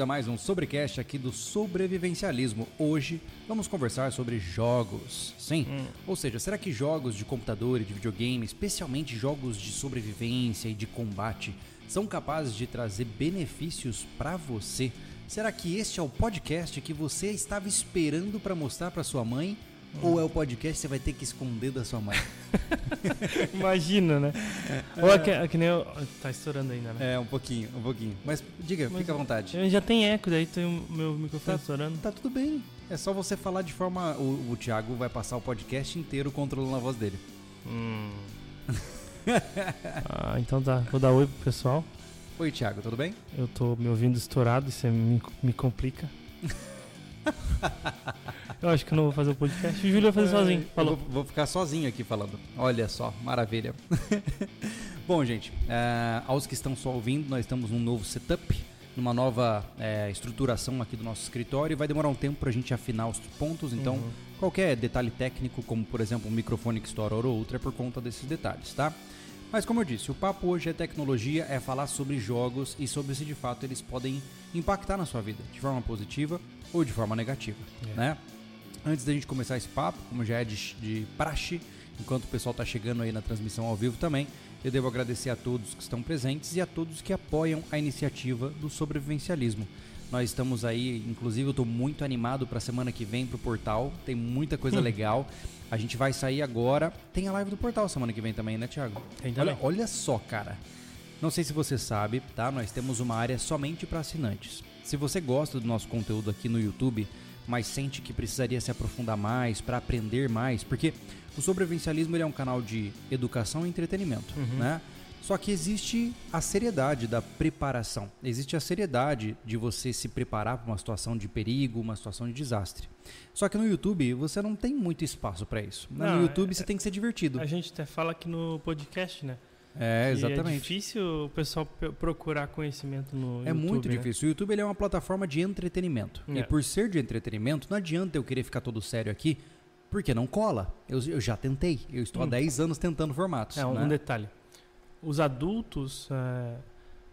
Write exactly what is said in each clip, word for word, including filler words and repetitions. bem-vindos a mais um Sobrecast aqui do Sobrevivencialismo. Hoje vamos conversar sobre jogos, sim? Hum. Ou seja, será que jogos de computador e de videogame, especialmente jogos de sobrevivência e de combate, são capazes de trazer benefícios para você? Será que este é o podcast que você estava esperando para mostrar para sua mãe? Hum. Ou é o podcast que você vai ter que esconder da sua mãe? Imagina, né? É. Ou é que, é que nem eu... Tá estourando ainda, né? É, um pouquinho, um pouquinho. Mas diga, Mas fica à vontade. Já tem eco, daí tem o meu microfone tá, estourando. Tá tudo bem. É só você falar de forma... O, o Thiago vai passar o podcast inteiro controlando a voz dele. Hum. Ah, então tá. Vou dar oi pro pessoal. Oi, Thiago, tudo bem? Eu tô me ouvindo estourado, isso me, me complica. Eu acho que não vou fazer o podcast. O Júlio vai fazer sozinho. Falou. Vou, vou ficar sozinho aqui falando. Olha só, maravilha. Bom, gente, é, aos que estão só ouvindo, nós estamos num novo setup, numa nova é, estruturação aqui do nosso escritório. Vai demorar um tempo pra gente afinar os pontos, então uhum. qualquer detalhe técnico, como por exemplo um microfone que estoura ou outro, é por conta desses detalhes, tá? Mas como eu disse, o papo hoje é tecnologia, é falar sobre jogos e sobre se de fato eles podem impactar na sua vida, de forma positiva ou de forma negativa, é. né? Antes da gente começar esse papo, como já é de, de praxe, enquanto o pessoal está chegando aí na transmissão ao vivo também, eu devo agradecer a todos que estão presentes e a todos que apoiam a iniciativa do Sobrevivencialismo. Nós estamos aí, inclusive eu estou muito animado para a semana que vem para o portal, tem muita coisa hum. legal. A gente vai sair agora, tem a live do portal semana que vem também, né, Thiago? Tem também. Olha, olha só, cara, não sei se você sabe, tá? Nós temos uma área somente para assinantes. Se você gosta do nosso conteúdo aqui no YouTube, mas sente que precisaria se aprofundar mais, para aprender mais, porque o Sobrevivencialismo ele é um canal de educação e entretenimento, uhum. né? Só que existe a seriedade da preparação, existe a seriedade de você se preparar para uma situação de perigo, uma situação de desastre. Só que no YouTube você não tem muito espaço para isso, né? Não, no YouTube é, você tem que ser divertido. A gente até fala aqui no podcast, né? É, exatamente. É difícil o pessoal procurar conhecimento no é YouTube. É muito difícil. Né? O YouTube ele é uma plataforma de entretenimento. É. E por ser de entretenimento, não adianta eu querer ficar todo sério aqui, porque não cola. Eu, eu já tentei. Eu estou hum. há dez anos tentando formatos. É, um né? detalhe. Os adultos é,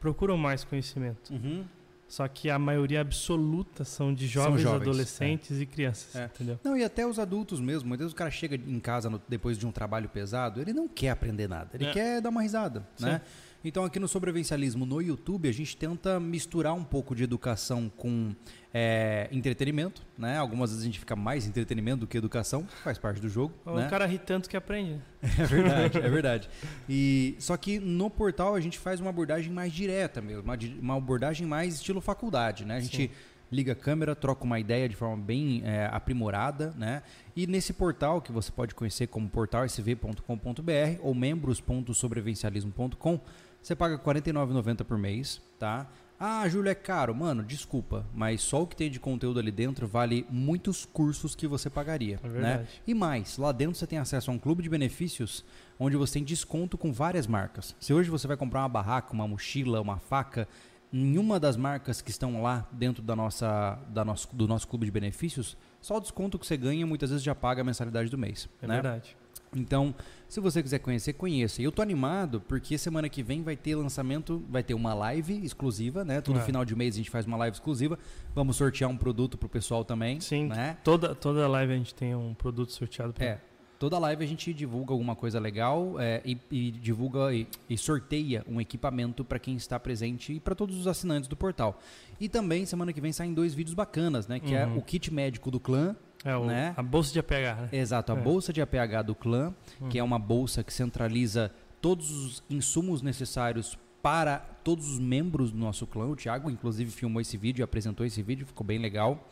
procuram mais conhecimento. Uhum. Só que a maioria absoluta são de jovens, são jovens adolescentes é. e crianças, é. entendeu? Não, e até os adultos mesmo. Às vezes o cara chega em casa no, depois de um trabalho pesado, ele não quer aprender nada, ele é. quer dar uma risada, Sim. né? Então aqui no Sobrevivencialismo, no YouTube, a gente tenta misturar um pouco de educação com é, entretenimento, né? Algumas vezes a gente fica mais entretenimento do que educação, faz parte do jogo. O né? cara ri tanto que aprende. É verdade, é verdade. E, só que no portal a gente faz uma abordagem mais direta mesmo, uma, uma abordagem mais estilo faculdade, né? A gente... Sim. Liga a câmera, troca uma ideia de forma bem é, aprimorada, né? E nesse portal, que você pode conhecer como portal s v ponto com ponto b r ou membros ponto sobrevivencialismo ponto com, você paga quarenta e nove reais e noventa centavos por mês, tá? Ah, Júlio, é caro. Mano, desculpa, mas só o que tem de conteúdo ali dentro vale muitos cursos que você pagaria, é verdade, né? E mais, lá dentro você tem acesso a um clube de benefícios onde você tem desconto com várias marcas. Se hoje você vai comprar uma barraca, uma mochila, uma faca... Nenhuma das marcas que estão lá dentro da nossa, da nosso, do nosso clube de benefícios, só o desconto que você ganha muitas vezes já paga a mensalidade do mês. É né? verdade. Então, se você quiser conhecer, conheça. E eu tô animado porque semana que vem vai ter lançamento, vai ter uma live exclusiva, né? Todo é. final de mês a gente faz uma live exclusiva. Vamos sortear um produto pro pessoal também. Sim, né? toda, toda live a gente tem um produto sorteado pra é. Toda live a gente divulga alguma coisa legal é, e, e divulga e, e sorteia um equipamento para quem está presente e para todos os assinantes do portal. E também semana que vem saem dois vídeos bacanas, né? Que uhum. é o kit médico do clã. É, o, né? a bolsa de A P H, né? Exato, a é. bolsa de A P H do clã, uhum. que é uma bolsa que centraliza todos os insumos necessários para todos os membros do nosso clã. O Thiago, inclusive, filmou esse vídeo, apresentou esse vídeo, ficou bem legal.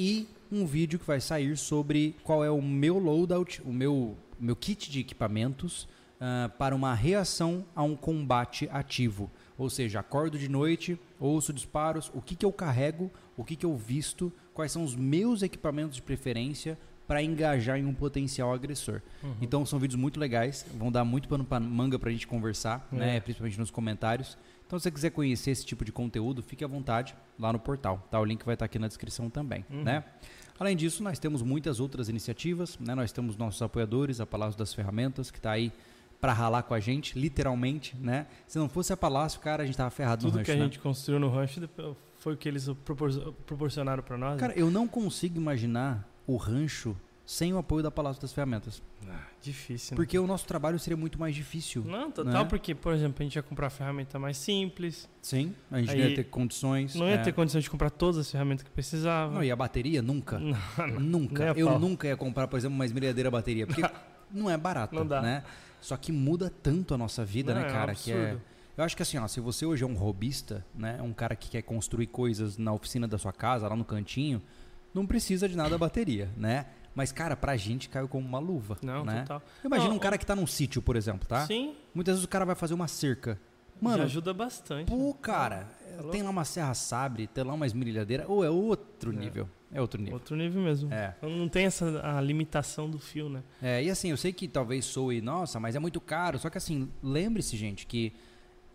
E um vídeo que vai sair sobre qual é o meu loadout, o meu, meu kit de equipamentos uh, para uma reação a um combate ativo. Ou seja, acordo de noite, ouço disparos, o que, que eu carrego, o que, que eu visto, quais são os meus equipamentos de preferência para engajar em um potencial agressor. Uhum. Então são vídeos muito legais, vão dar muito pano para manga para a gente conversar, uhum. né, principalmente nos comentários. Então, se você quiser conhecer esse tipo de conteúdo, fique à vontade lá no portal, tá? O link vai estar aqui na descrição também, uhum. né? Além disso, nós temos muitas outras iniciativas, né? Nós temos nossos apoiadores, a Palácio das Ferramentas, que está aí para ralar com a gente, literalmente, né? Se não fosse a Palácio, cara, a gente tava ferrado no rancho, né? Tudo que a gente construiu no rancho foi foi o que eles propor proporcionaram para nós. Cara, né? Eu não consigo imaginar o rancho sem o apoio da Palácio das Ferramentas. Ah, difícil, né? Porque o nosso trabalho seria muito mais difícil. Não, total, né? Porque, por exemplo, a gente ia comprar a ferramenta mais simples. Sim, a gente não ia ter condições. Não ia é. ter condições de comprar todas as ferramentas que precisava. Não, e a bateria nunca. Não, não, nunca. Não é, eu nunca ia comprar, por exemplo, uma esmerilhadeira bateria, porque não é barato, não dá. Né? Só que muda tanto a nossa vida, não, né, cara? É um absurdo. Que é... Eu acho que assim, ó, se você hoje é um hobbyista, né, um cara que quer construir coisas na oficina da sua casa, lá no cantinho, não precisa de nada a bateria, né? Mas, cara, pra gente caiu como uma luva. Não, né? Total. Imagina não, um cara que tá num sítio, por exemplo, tá? Sim. Muitas vezes o cara vai fazer uma cerca. Mano, já ajuda bastante. Pô, cara, né? Tem lá uma serra sabre, tem lá uma esmerilhadeira. Ou é outro nível. É, é outro nível. Outro nível mesmo. É. Não tem essa a limitação do fio, né? É, e assim, eu sei que talvez soe, nossa, mas é muito caro. Só que assim, lembre-se, gente, que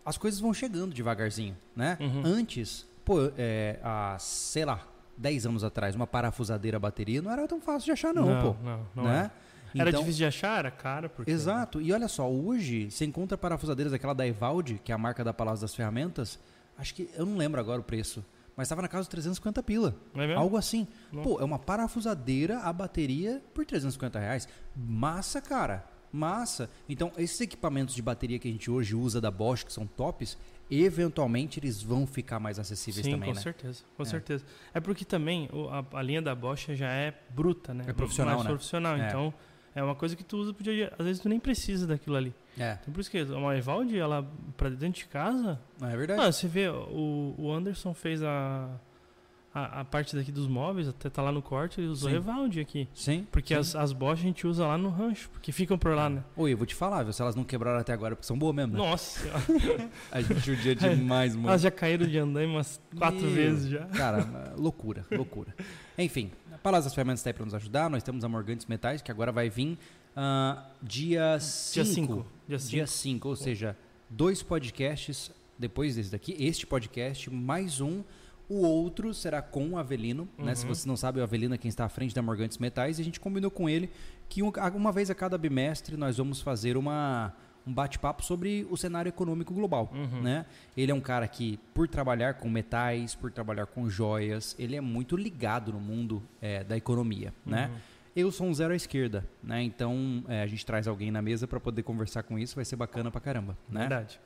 as coisas vão chegando devagarzinho, né? Uhum. Antes, pô, é, a, sei lá, dez anos atrás, uma parafusadeira bateria não era tão fácil de achar não, não pô. Não, não né? Era, era então... difícil de achar, era cara. Porque... Exato. E olha só, hoje você encontra parafusadeiras daquela da Ivaldi, que é a marca da Palácio das Ferramentas, acho que, eu não lembro agora o preço, mas estava na casa de trezentos e cinquenta pila. É mesmo? Algo assim. Não. Pô, é uma parafusadeira a bateria por trezentos e cinquenta reais. Massa, cara. Massa. Então, esses equipamentos de bateria que a gente hoje usa da Bosch, que são tops, eventualmente eles vão ficar mais acessíveis. Sim, também, com né? certeza, com é. certeza. É porque também a, a linha da Bosch já é bruta, né? É profissional, mais né? profissional. É. Então, é uma coisa que tu usa, podia, às vezes tu nem precisa daquilo ali. É. Então, por isso que uma Ivaldi, ela pra dentro de casa... É verdade. Ah, você vê, o, o Anderson fez a... A, a parte daqui dos móveis, até tá lá no corte, ele usou Ivaldi aqui. Sim. Porque sim. As, as Bosch a gente usa lá no rancho, porque ficam por lá, né? Oi, eu vou te falar, viu? Se elas não quebraram até agora, porque são boas mesmo, né? Nossa. A gente judia demais, mano. Elas já caíram de andar umas quatro e... vezes já. Cara, loucura, loucura. Enfim, a Palácio das Ferramentas tá aí pra nos ajudar. Nós temos a Morgantis Metais, que agora vai vir uh, dia cinco. Dia cinco, ou seja, dois podcasts depois desse daqui. Este podcast, mais um... O outro será com o Avelino, uhum. né? Se você não sabe, o Avelino é quem está à frente da Morgantis Metais. E a gente combinou com ele que uma vez a cada bimestre nós vamos fazer uma, um bate-papo sobre o cenário econômico global. Uhum. Né? Ele é um cara que, por trabalhar com metais, por trabalhar com joias, ele é muito ligado no mundo é, da economia. Uhum. Né? Eu sou um zero à esquerda, né? Então é, a gente traz alguém na mesa para poder conversar com isso. Vai ser bacana pra caramba. Né? Verdade.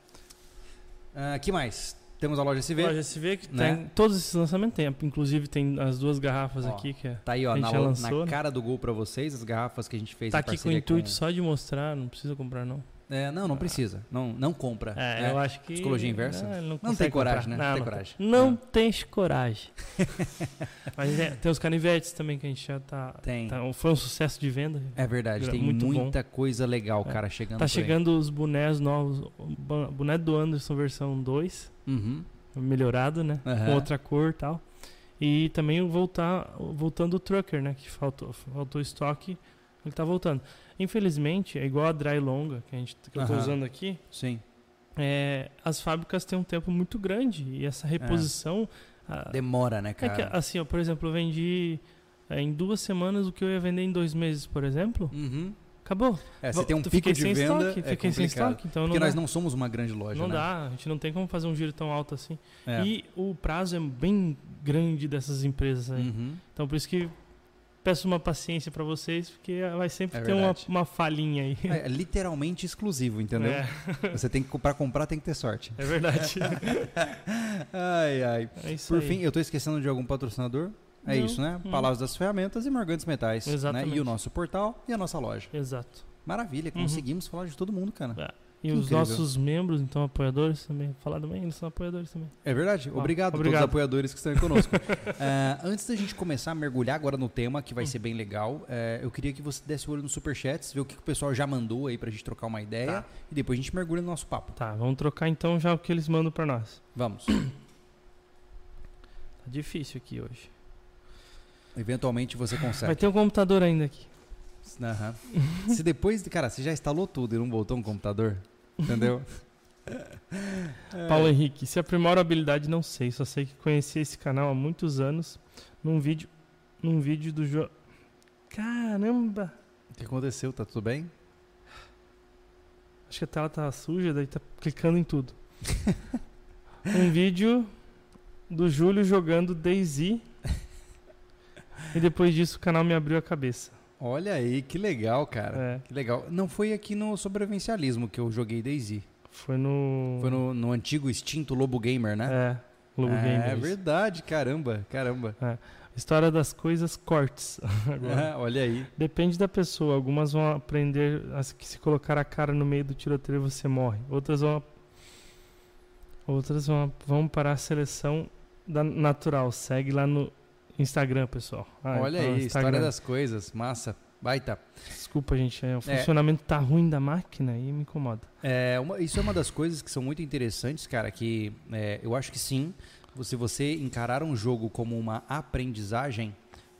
Ah, que mais? Temos a loja S V. A loja S V que né? tem todos esses lançamentos. Tem, inclusive tem as duas garrafas ó, aqui. Que é, tá aí, ó, na, lançou, na cara do gol pra vocês, as garrafas que a gente fez. Tá aqui com o intuito com... só de mostrar, não precisa comprar não. É, não, não ah. precisa. Não, não compra. É, né? Eu acho que... Psicologia inversa. Não, não, não tem coragem, comprar. né? Não, não tem coragem. Não, não tens coragem. Mas é, tem os canivetes também que a gente já tá... Tem. Tá, foi um sucesso de venda. É verdade, é, tem muito muita bom. coisa legal, cara, é. chegando. Tá chegando aí. Os bonés novos. O boné do Anderson versão dois. Uhum. Melhorado, né? Uhum. Com outra cor e tal. E também voltar, voltando o Trucker, né? Que faltou, faltou estoque. Ele tá voltando. Infelizmente, é igual a dry longa que, a gente, que eu tô uhum. usando aqui. Sim. É, as fábricas têm um tempo muito grande. E essa reposição... É. A, demora, né, cara? É que, assim, ó, por exemplo, eu vendi é, em duas semanas o que eu ia vender em dois meses, por exemplo. Uhum. Acabou. É, você tem um pico de venda, estoque, é fiquei complicado. Sem estoque, então porque não nós dá. não somos uma grande loja, não né? dá, a gente não tem como fazer um giro tão alto assim. É. E o prazo é bem grande dessas empresas aí. Uhum. Então por isso que peço uma paciência para vocês, porque vai sempre é ter uma, uma falhinha aí. É literalmente exclusivo, entendeu? É. Você tem que, para comprar tem que ter sorte. É verdade. Ai, ai. É isso por aí. Fim, eu tô esquecendo de algum patrocinador? É não, isso, né? Hum. Palácio das Ferramentas e Morgantis Metais. Exatamente. Né? E o nosso portal e a nossa loja. Exato. Maravilha, conseguimos uhum. falar de todo mundo, cara. É. E que os incrível. nossos membros, então, apoiadores também. Falar também, eles são apoiadores também. É verdade. Ah, obrigado, obrigado a todos os apoiadores que estão aí conosco. uh, antes da gente começar a mergulhar agora no tema, que vai uhum. ser bem legal, uh, eu queria que você desse o olho nos superchats, ver o que, que o pessoal já mandou aí pra gente trocar uma ideia. Tá. E depois a gente mergulha no nosso papo. Tá, vamos trocar então já o que eles mandam pra nós. Vamos. Tá difícil aqui hoje. Eventualmente você consegue. Vai ter um computador ainda aqui. Uhum. Se depois, cara, você já instalou tudo e não botou um computador, entendeu? É. Paulo Henrique, se aprimora a habilidade, não sei. Só sei que conheci esse canal há muitos anos. Num vídeo, num vídeo do João. Caramba! O que aconteceu? Tá tudo bem? Acho que a tela tá suja, daí tá clicando em tudo. Um vídeo do Júlio jogando DayZ. E depois disso o canal me abriu a cabeça. Olha aí, que legal, cara. É. Que legal. Não foi aqui no Sobrevivencialismo que eu joguei DayZ. Foi no... Foi no, no antigo extinto Lobo Gamer, né? É, Lobo é, Gamer. É verdade, caramba, caramba. É. História das coisas, cortes. Agora. É, olha aí. Depende da pessoa. Algumas vão aprender a que se colocar a cara no meio do tiroteio você morre. Outras vão... Outras vão, vão para a seleção da natural. Segue lá no Instagram, pessoal. Ah, olha aí, Instagram. História das coisas, massa, baita. Desculpa, gente, o funcionamento é. tá ruim da máquina e me incomoda. É, uma, isso é uma das coisas que são muito interessantes, cara, que é, eu acho que sim, se você encarar um jogo como uma aprendizagem,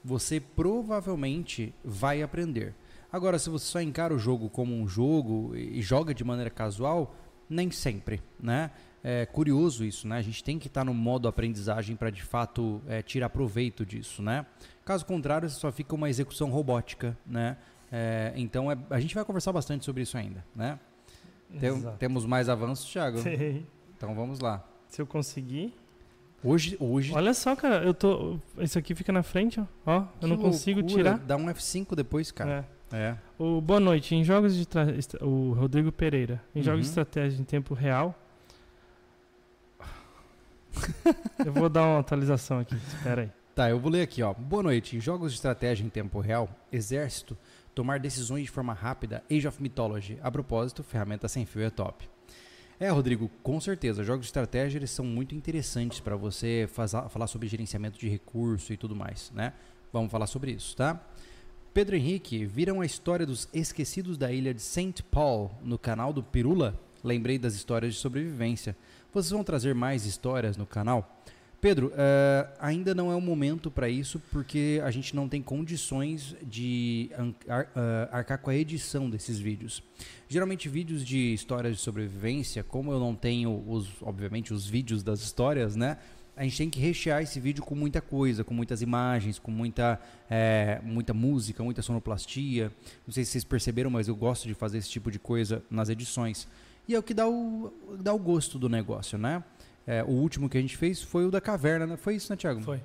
você provavelmente vai aprender. Agora, se você só encara o jogo como um jogo e joga de maneira casual, nem sempre, né? É curioso isso, né? A gente tem que estar no modo aprendizagem para de fato é, tirar proveito disso, né? Caso contrário, só fica uma execução robótica, né? É, então, é, a gente vai conversar bastante sobre isso ainda, né? Tem, temos mais avanços, Thiago? Sim. Então, vamos lá. Se eu conseguir... Hoje, hoje... Olha só, cara, eu tô... Isso aqui fica na frente, ó. ó eu não consigo tirar. Dá um F cinco depois, cara. É. É. O, boa noite. Em jogos de... Tra... O Rodrigo Pereira. Em uhum. jogos de estratégia em tempo real... Eu vou dar uma atualização aqui, espera aí. Tá, eu vou ler aqui, ó. Boa noite. Em jogos de estratégia em tempo real, exército, tomar decisões de forma rápida, Age of Mythology. A propósito, ferramenta sem fio é top. É, Rodrigo, com certeza. Jogos de estratégia, eles são muito interessantes para você faza- falar sobre gerenciamento de recurso e tudo mais, né? Vamos falar sobre isso, tá? Pedro Henrique, viram a história dos esquecidos da ilha de Saint Paul no canal do Pirula? Lembrei das histórias de sobrevivência. Vocês vão trazer mais histórias no canal? Pedro, uh, ainda não é o momento para isso, porque a gente não tem condições de ar- uh, arcar com a edição desses vídeos. Geralmente vídeos de histórias de sobrevivência, como eu não tenho, os, obviamente, os vídeos das histórias, né? A gente tem que rechear esse vídeo com muita coisa, com muitas imagens, com muita, é, muita música, muita sonoplastia. Não sei se vocês perceberam, mas eu gosto de fazer esse tipo de coisa nas edições. E é o que dá o, dá o gosto do negócio, né? É, o último que a gente fez foi o da caverna, né? Foi isso, né, Thiago? Foi.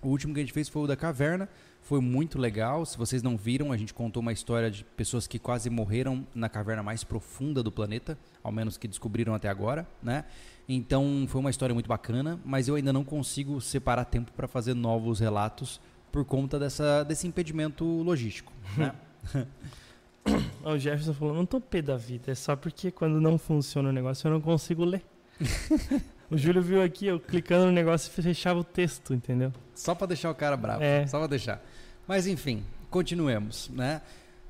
O último que a gente fez foi o da caverna. Foi muito legal. Se vocês não viram, a gente contou uma história de pessoas que quase morreram na caverna mais profunda do planeta, ao menos que descobriram até agora, né? Então, foi uma história muito bacana, mas eu ainda não consigo separar tempo para fazer novos relatos por conta dessa, desse impedimento logístico, né? O Jefferson falou, não tô pé da vida, é só porque quando não funciona o negócio eu não consigo ler. O Júlio viu aqui, eu clicando no negócio e fechava o texto, entendeu? Só pra deixar o cara bravo, é. só pra deixar. Mas enfim, continuemos, né?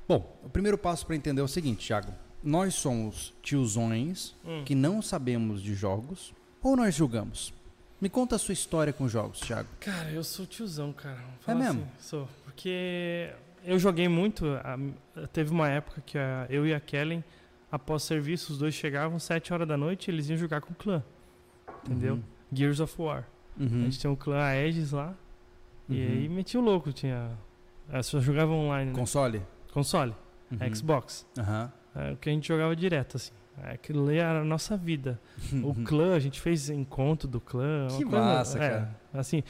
Bom, o primeiro passo pra entender é o seguinte, Thiago. Nós somos tiozões hum. que não sabemos de jogos ou nós julgamos? Me conta a sua história com jogos, Thiago. Cara, eu sou tiozão, cara. É mesmo? Assim, sou, porque... Eu joguei muito, teve uma época que a, eu e a Kelly, após serviço, os dois chegavam sete horas da noite e eles iam jogar com o clã, entendeu? Uhum. Gears of War. Uhum. A gente tinha um clã Aegis lá, uhum. e aí metia o louco, tinha... As pessoas jogavam online, né? Console? Console, uhum. Xbox. Uhum. É, o que a gente jogava direto, assim. Aquilo ali era a nossa vida. O clã, a gente fez encontro do clã. Que massa, é, cara. Assim,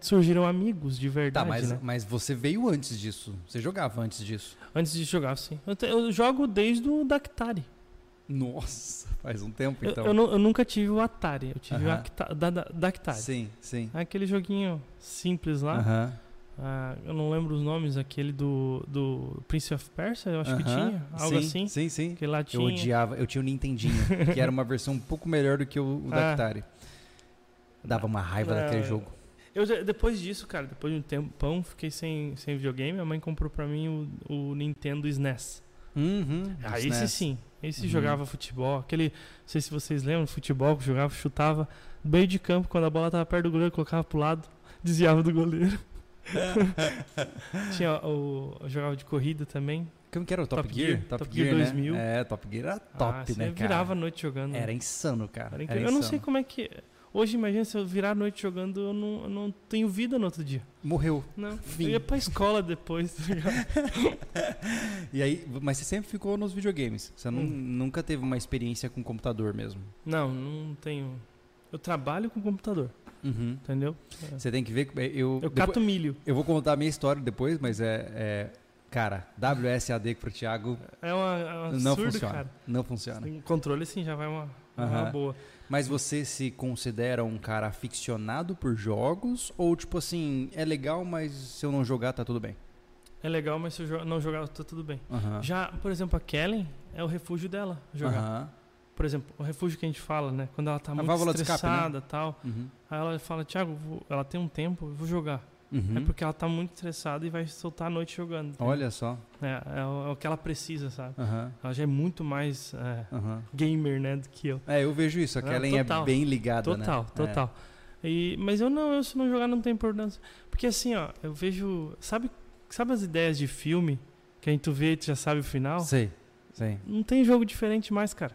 surgiram amigos de verdade. Tá, mas, né? Mas você veio antes disso. Você jogava antes disso? Antes de jogar, sim. Eu, te, eu jogo desde o Dactari. Nossa, faz um tempo então. Eu, eu, eu, eu nunca tive o Atari. Eu tive uh-huh. o da, da, Dactari. Sim, sim. Aquele joguinho simples lá. Uh-huh. Ah, eu não lembro os nomes, aquele do, do Prince of Persia, eu acho uh-huh. que tinha, algo sim, assim. Sim, sim, lá tinha... Eu odiava, eu tinha o Nintendinho, que era uma versão um pouco melhor do que o ah. Dactari. Dava uma raiva é, daquele jogo. Eu, depois disso, cara, depois de um tempão, fiquei sem, sem videogame, minha mãe comprou pra mim o, o Nintendo S N E S. Uhum, ah, esse S N E S. Sim, esse uhum. jogava futebol, aquele, não sei se vocês lembram, futebol que jogava, chutava, meio de campo, quando a bola tava perto do goleiro, colocava pro lado, desviava do goleiro. Tinha o, o jogava de corrida também. Como que era o Top, Top Gear? Gear? Top, Top Gear, Gear dois mil. Né? É, Top Gear era top, ah, assim, né, cara? Eu virava a noite jogando. Era insano, cara. Era era eu insano. Não sei como é que... Hoje, imagina, se eu virar a noite jogando, eu não, eu não tenho vida no outro dia. Morreu. Não, Fim. Eu ia pra escola depois. E aí, mas você sempre ficou nos videogames? Você hum. não, nunca teve uma experiência com computador mesmo? Não, não tenho. Eu trabalho com computador. Uhum. Entendeu? Você tem que ver... Eu, eu cato depois, milho. Eu vou contar a minha história depois, mas é... é cara, W S A D pro Thiago... É uma, uma não absurdo, funciona, cara. Não funciona. Sem controle, sim, já vai uma, uma uhum. boa. Mas você se considera um cara aficionado por jogos? Ou tipo assim, é legal, mas se eu não jogar tá tudo bem? É legal, mas se eu não jogar tá tudo bem. Uhum. Já, por exemplo, a Kelly é o refúgio dela jogar. Uhum. Por exemplo, o refúgio que a gente fala, né? Quando ela tá a muito estressada e né? tal. Uhum. Aí ela fala, Thiago, vou... ela tem um tempo, eu vou jogar. Uhum. É porque ela tá muito estressada e vai soltar a noite jogando. Tá? Olha só. É, é, o, é o que ela precisa, sabe? Uhum. Ela já é muito mais é, uhum. gamer, né, do que eu. É, eu vejo isso. A Kellen é, é bem ligada, total, né? Total, total. É. E, mas eu não, eu se não jogar não tem importância. Porque assim, ó, eu vejo... Sabe, sabe as ideias de filme que a gente vê e tu já sabe o final? Sei, sei. Não tem jogo diferente mais, cara.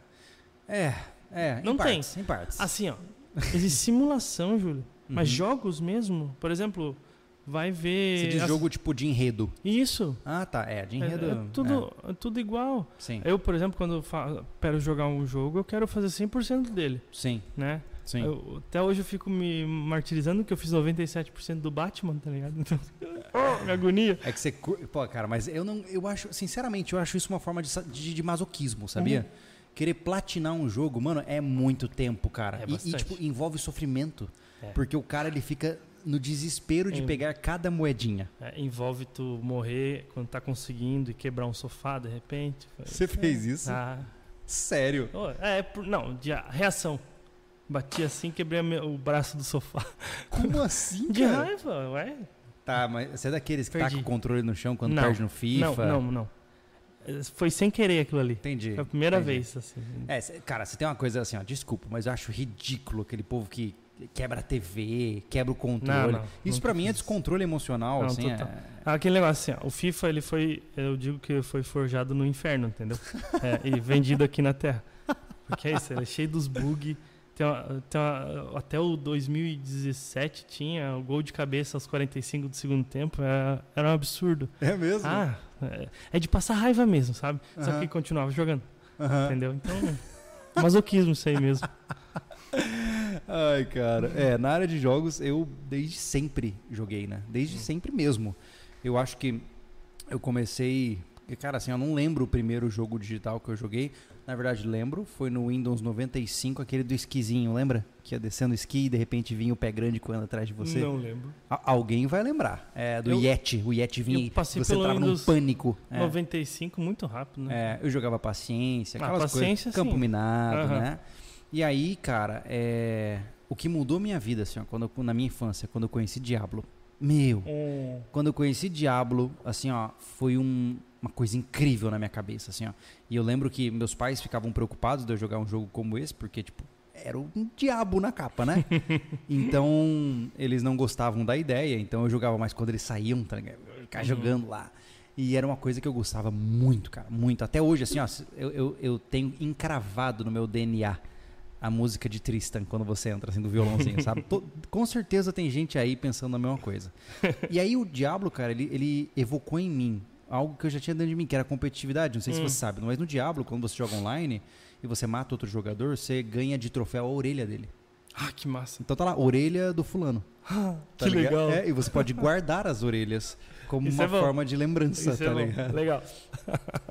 É, é. Não em tem. Partes, em partes. Assim, ó. Existe simulação, Júlio. Uhum. Mas jogos mesmo, por exemplo... Vai ver... Você diz jogo as... tipo de enredo. Isso. Ah, tá. É, de enredo... É, é tudo, é. É tudo igual. Sim. Eu, por exemplo, quando eu falo, quero jogar um jogo, eu quero fazer cem por cento dele. Sim. Né? Sim. Eu, até hoje eu fico me martirizando que eu fiz noventa e sete por cento do Batman, tá ligado? Então, oh, minha agonia. É que você... Pô, cara, mas eu não... Eu acho... Sinceramente, eu acho isso uma forma de, de, de masoquismo, sabia? Uhum. Querer platinar um jogo, mano, é muito tempo, cara. É bastante. E, e tipo, envolve sofrimento. É. Porque o cara, ele fica... No desespero de é, pegar cada moedinha. É, envolve tu morrer quando tá conseguindo e quebrar um sofá de repente. Você fez é, isso? Ah. Sério? Oh, é, é, não, de reação. Bati assim, quebrei o braço do sofá. Como assim, cara? De raiva, ué. Tá, mas você é daqueles que tacam o controle no chão quando não, perde no FIFA? Não, não, não. Foi sem querer aquilo ali. Entendi. Foi a primeira entendi. vez, assim. É, cara, você tem uma coisa assim, ó, desculpa, mas eu acho ridículo aquele povo que quebra a T V, quebra o controle. Não, não, isso não pra mim é descontrole emocional. Não, assim, total. É... Ah, aquele negócio assim, ó, o FIFA, ele foi, eu digo que foi forjado no inferno, entendeu? É, e vendido aqui na Terra. Porque é isso, ele é cheio dos bugs. Tem uma, tem uma, até o dois mil e dezessete tinha o gol de cabeça aos quarenta e cinco do segundo tempo. Era, era um absurdo. É mesmo? Ah, é, é de passar raiva mesmo, sabe? Uh-huh. Só que continuava jogando. Uh-huh. Entendeu? Então, masoquismo isso aí mesmo. Ai, cara. É, na área de jogos eu desde sempre joguei, né? Desde sempre mesmo. Eu acho que eu comecei... Cara, assim, eu não lembro o primeiro jogo digital que eu joguei. Na verdade, lembro. Foi no Windows noventa e cinco, aquele do esquizinho, lembra? Que ia descendo esqui e de repente vinha o pé grande correndo atrás de você. Não lembro. A- alguém vai lembrar. É, do eu, Yeti. O Yeti vinha e você entrava num pânico. noventa e cinco, é. Muito rápido, né? É, eu jogava paciência, aquelas ah, paciência, coisas. Sim. Campo Minado, uhum. né? E aí, cara, é... o que mudou minha vida, assim, ó, quando eu, na minha infância, quando eu conheci Diablo, meu, é. quando eu conheci Diablo, assim, ó, foi um, uma coisa incrível na minha cabeça, assim, ó. E eu lembro que meus pais ficavam preocupados de eu jogar um jogo como esse, porque, tipo, era um diabo na capa, né? Então, eles não gostavam da ideia, então eu jogava mais quando eles saíam, tá ligado? Eu ficava uhum. jogando lá. E era uma coisa que eu gostava muito, cara, muito. Até hoje, assim, ó, eu, eu, eu tenho encravado no meu D N A a música de Tristan, quando você entra assim do violãozinho, sabe? Tô, com certeza tem gente aí pensando na mesma coisa. E aí o Diablo, cara, ele, ele evocou em mim algo que eu já tinha dentro de mim, que era a competitividade. Não sei hum. se você sabe, mas no Diablo, quando você joga online e você mata outro jogador, você ganha de troféu a orelha dele. Ah, que massa. Então tá lá, orelha do fulano. Ah, tá que ligado? Legal. É, e você pode guardar as orelhas como Isso uma é forma de lembrança, Isso tá é ligado? Legal.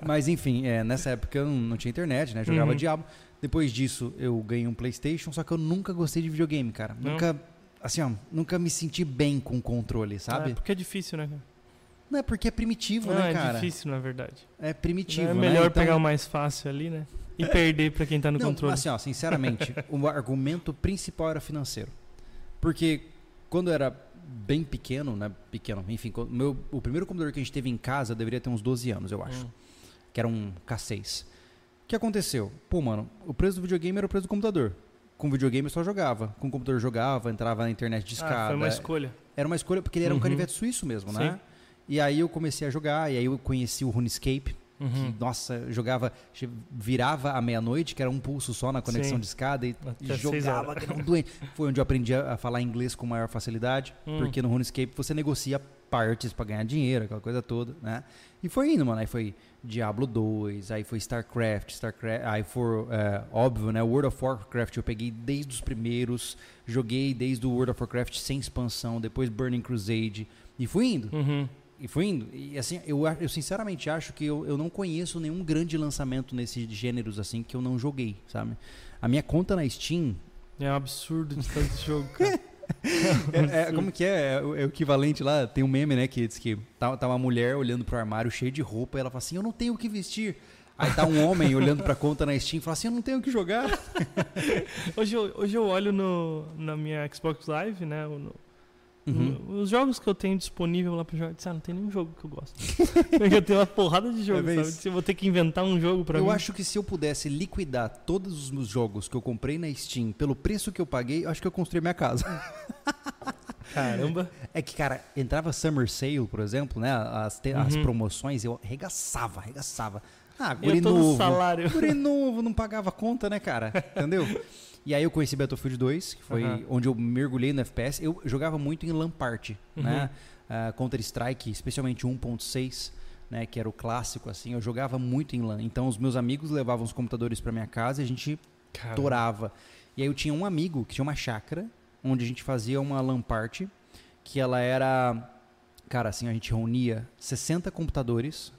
Mas enfim, é, nessa época eu não tinha internet, né? Jogava uhum. Diablo. Depois disso, eu ganhei um PlayStation, só que eu nunca gostei de videogame, cara. Não. Nunca, assim, ó, nunca me senti bem com o controle, sabe? É porque é difícil, né, cara? Não, é porque é primitivo, não, né, cara? É difícil, na verdade. É primitivo, não é melhor né? Então... pegar o mais fácil ali, né? E perder pra quem tá no não, controle. Assim, ó, sinceramente, o argumento principal era financeiro. Porque quando eu era bem pequeno, né, pequeno, enfim, meu, o primeiro computador que a gente teve em casa deveria ter uns doze anos, eu acho. Hum. Que era um K seis. O que aconteceu? Pô, mano, o preço do videogame era o preço do computador. Com o videogame eu só jogava. Com o computador eu jogava, entrava na internet de escada. Ah, foi uma escolha. Era uma escolha, porque ele era uhum. um canivete suíço mesmo, né? Sim. E aí eu comecei a jogar, e aí eu conheci o RuneScape. Uhum. Que, nossa, jogava, virava à meia-noite, que era um pulso só na conexão de escada e até jogava. Que era um doente. Foi onde eu aprendi a falar inglês com maior facilidade, hum. porque no RuneScape você negocia partes pra ganhar dinheiro, aquela coisa toda, né? E foi indo, mano. Aí foi Diablo dois, aí foi StarCraft, StarCraft aí foi, é, óbvio, né? World of Warcraft eu peguei desde os primeiros, joguei desde o World of Warcraft sem expansão, depois Burning Crusade, e fui indo. Uhum. E fui indo. E assim, eu, eu sinceramente acho que eu, eu não conheço nenhum grande lançamento nesses gêneros assim que eu não joguei, sabe? A minha conta na Steam... É um absurdo de tanto jogo, cara. É, é, como que é? É o equivalente lá, tem um meme, né, que diz que tá, tá uma mulher olhando pro armário cheio de roupa e ela fala assim, eu não tenho o que vestir. Aí tá um homem olhando pra conta na Steam e fala assim, eu não tenho o que jogar. Hoje eu, hoje eu olho no, na minha Xbox Live, né, no... Uhum. Os jogos que eu tenho disponível lá pra jogar, eu disse, ah, não tem nenhum jogo que eu gosto. Eu tenho uma porrada de jogos, é, sabe? Eu vou ter que inventar um jogo pra eu mim. Eu acho que se eu pudesse liquidar todos os meus jogos que eu comprei na Steam pelo preço que eu paguei, eu acho que eu construí minha casa. Caramba. É que, cara, entrava Summer Sale, por exemplo, né? As, te- uhum. as promoções, eu arregaçava, arregaçava. Ah, guri novo, salário. Guri novo, não pagava conta, né, cara? Entendeu? E aí eu conheci Battlefield dois, que foi uhum. onde eu mergulhei no F P S. Eu jogava muito em LAN Party, uhum. né? Uh, Counter-Strike, especialmente um ponto seis, né? Que era o clássico, assim. Eu jogava muito em LAN. Então os meus amigos levavam os computadores pra minha casa e a gente Caramba. torava. E aí eu tinha um amigo que tinha uma chácara, onde a gente fazia uma LAN Party, que ela era... Cara, assim, a gente reunia sessenta computadores...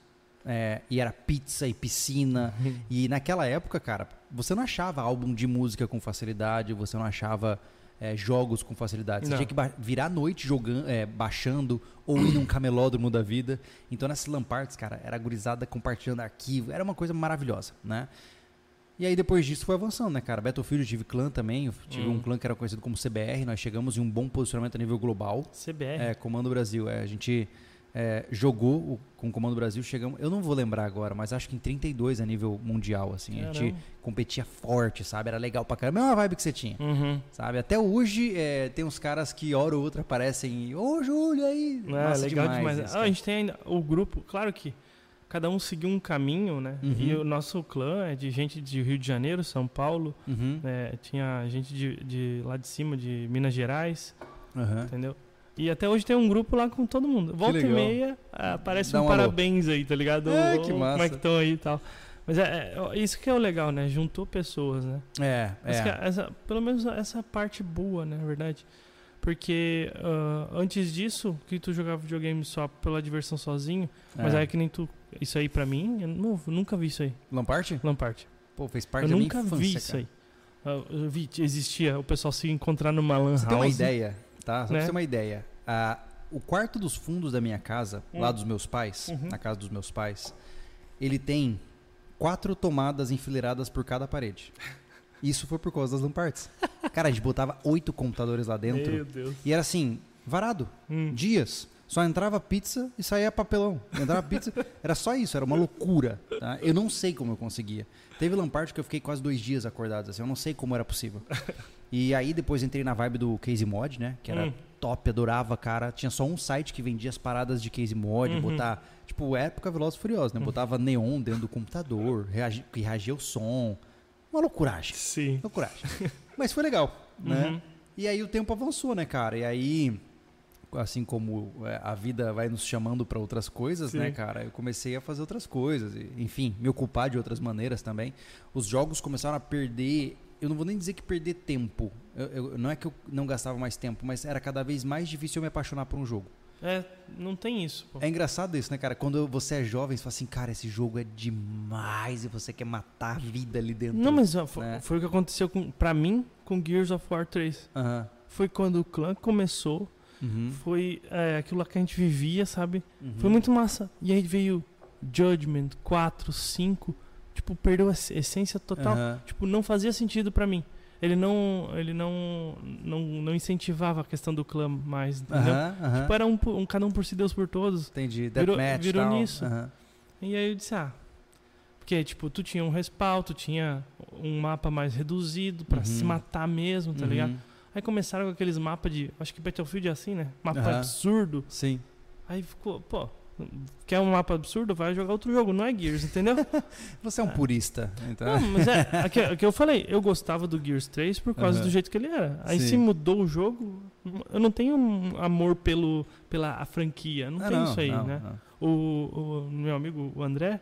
É, e era pizza e piscina. Uhum. E naquela época, cara, você não achava álbum de música com facilidade, você não achava é, jogos com facilidade. Você não. tinha que ba- virar a noite jogando, é, baixando ou ir num camelódromo da vida. Então, nessas Lamparts, cara, era gurizada compartilhando arquivo. Era uma coisa maravilhosa, né? E aí, depois disso, foi avançando, né, cara? Battlefield, eu tive clã também. Eu tive uhum. um clã que era conhecido como C B R. Nós chegamos em um bom posicionamento a nível global. C B R? É, Comando Brasil. É, a gente... É, jogou o, com o Comando Brasil, chegamos, eu não vou lembrar agora, mas acho que em trinta e dois a nível mundial, assim, caramba. A gente competia forte, sabe, era legal pra caramba, é uma vibe que você tinha, uhum. sabe, até hoje é, tem uns caras que hora ou outra aparecem, ô oh, Júlio aí, é, nossa, legal demais, demais. Ah, a gente tem ainda o grupo, claro que cada um seguiu um caminho, né, uhum. e o nosso clã é de gente de Rio de Janeiro, São Paulo, uhum. é, tinha gente de, de lá de cima, de Minas Gerais, uhum. entendeu? E até hoje tem um grupo lá com todo mundo. Volta e meia, aparece Dá um parabéns alô. Aí, tá ligado? É, o, que massa. Como é que estão aí e tal. Mas é, é, isso que é o legal, né? Juntou pessoas, né? É, Mas é. Que essa, pelo menos essa parte boa, né? Na verdade. Porque uh, antes disso, que tu jogava videogame só pela diversão sozinho. É. Mas aí que nem tu... Isso aí pra mim, eu não, nunca vi isso aí. Lamparte? Lamparte. Pô, fez parte eu da minha infância, Eu nunca vi isso cara. aí. Eu vi, existia o pessoal se encontrar numa lan house. Você tem uma ideia? Tá? Só pra né? ter uma ideia, ah, o quarto dos fundos da minha casa, uhum. lá dos meus pais, uhum. na casa dos meus pais, ele tem quatro tomadas enfileiradas por cada parede. Isso foi por causa das Lamparts. Cara, a gente botava oito computadores lá dentro. Meu Deus. E era assim, varado, hum. dias. Só entrava pizza e saía papelão. Entrava pizza, era só isso, era uma loucura. Tá? Eu não sei como eu conseguia. Teve Lampart que eu fiquei quase dois dias acordado, assim, eu não sei como era possível. E aí depois entrei na vibe do Case Mod, né? Que era hum. top, adorava, cara. Tinha só um site que vendia as paradas de Case Mod, uhum. botar... Tipo, época Velozes e Furiosos, né? Botava neon dentro do computador, reagi, que reagia o som. Uma loucuragem. Sim. Loucuragem. Mas foi legal, né? Uhum. E aí o tempo avançou, né, cara? E aí... assim como a vida vai nos chamando para outras coisas, Sim. né, cara? Eu comecei a fazer outras coisas, e, enfim, me ocupar de outras maneiras também. Os jogos começaram a perder, eu não vou nem dizer que perder tempo, eu, eu, não é que eu não gastava mais tempo, mas era cada vez mais difícil eu me apaixonar por um jogo. É, não tem isso. Pô. É engraçado isso, né, cara? Quando você é jovem, você fala assim, cara, esse jogo é demais e você quer matar a vida ali dentro. Não, mas ó, né? foi o que aconteceu com, pra mim com Gears of War três. Uh-huh. Foi quando o clã começou... Uhum. Foi é, aquilo lá que a gente vivia, sabe? Uhum. Foi muito massa. E aí veio Judgment quatro, cinco. Tipo, perdeu a essência total. Uhum. Tipo, não fazia sentido pra mim. Ele não, ele não, não, não incentivava a questão do clã mais. Uhum. Uhum. Tipo, era um, um cada um por si, Deus por todos. Entendi. Virou, match, virou nisso. Uhum. E aí eu disse, ah... Porque, tipo, tu tinha um respawn, tu tinha um mapa mais reduzido pra uhum. se matar mesmo, tá uhum. ligado? Aí começaram com aqueles mapas de... Acho que Battlefield é assim, né? Mapa uhum. absurdo. Sim. Aí ficou... Pô, Quer um mapa absurdo? Vai jogar outro jogo, não é Gears, entendeu? Você é um purista. Então... Não, mas é o que eu falei. Eu gostava do Gears três por causa uhum. do jeito que ele era. Aí Sim. se mudou o jogo, eu não tenho um amor pelo, pela a franquia. Não ah, tem isso aí, não, né? Não. O, o meu amigo, o André...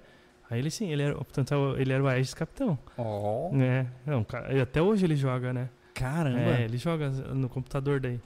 Aí ele sim, ele era, portanto, ele era o Aegis capitão. Ó. Oh. É, não, até hoje ele joga, né? Caramba. É, ele joga no computador daí.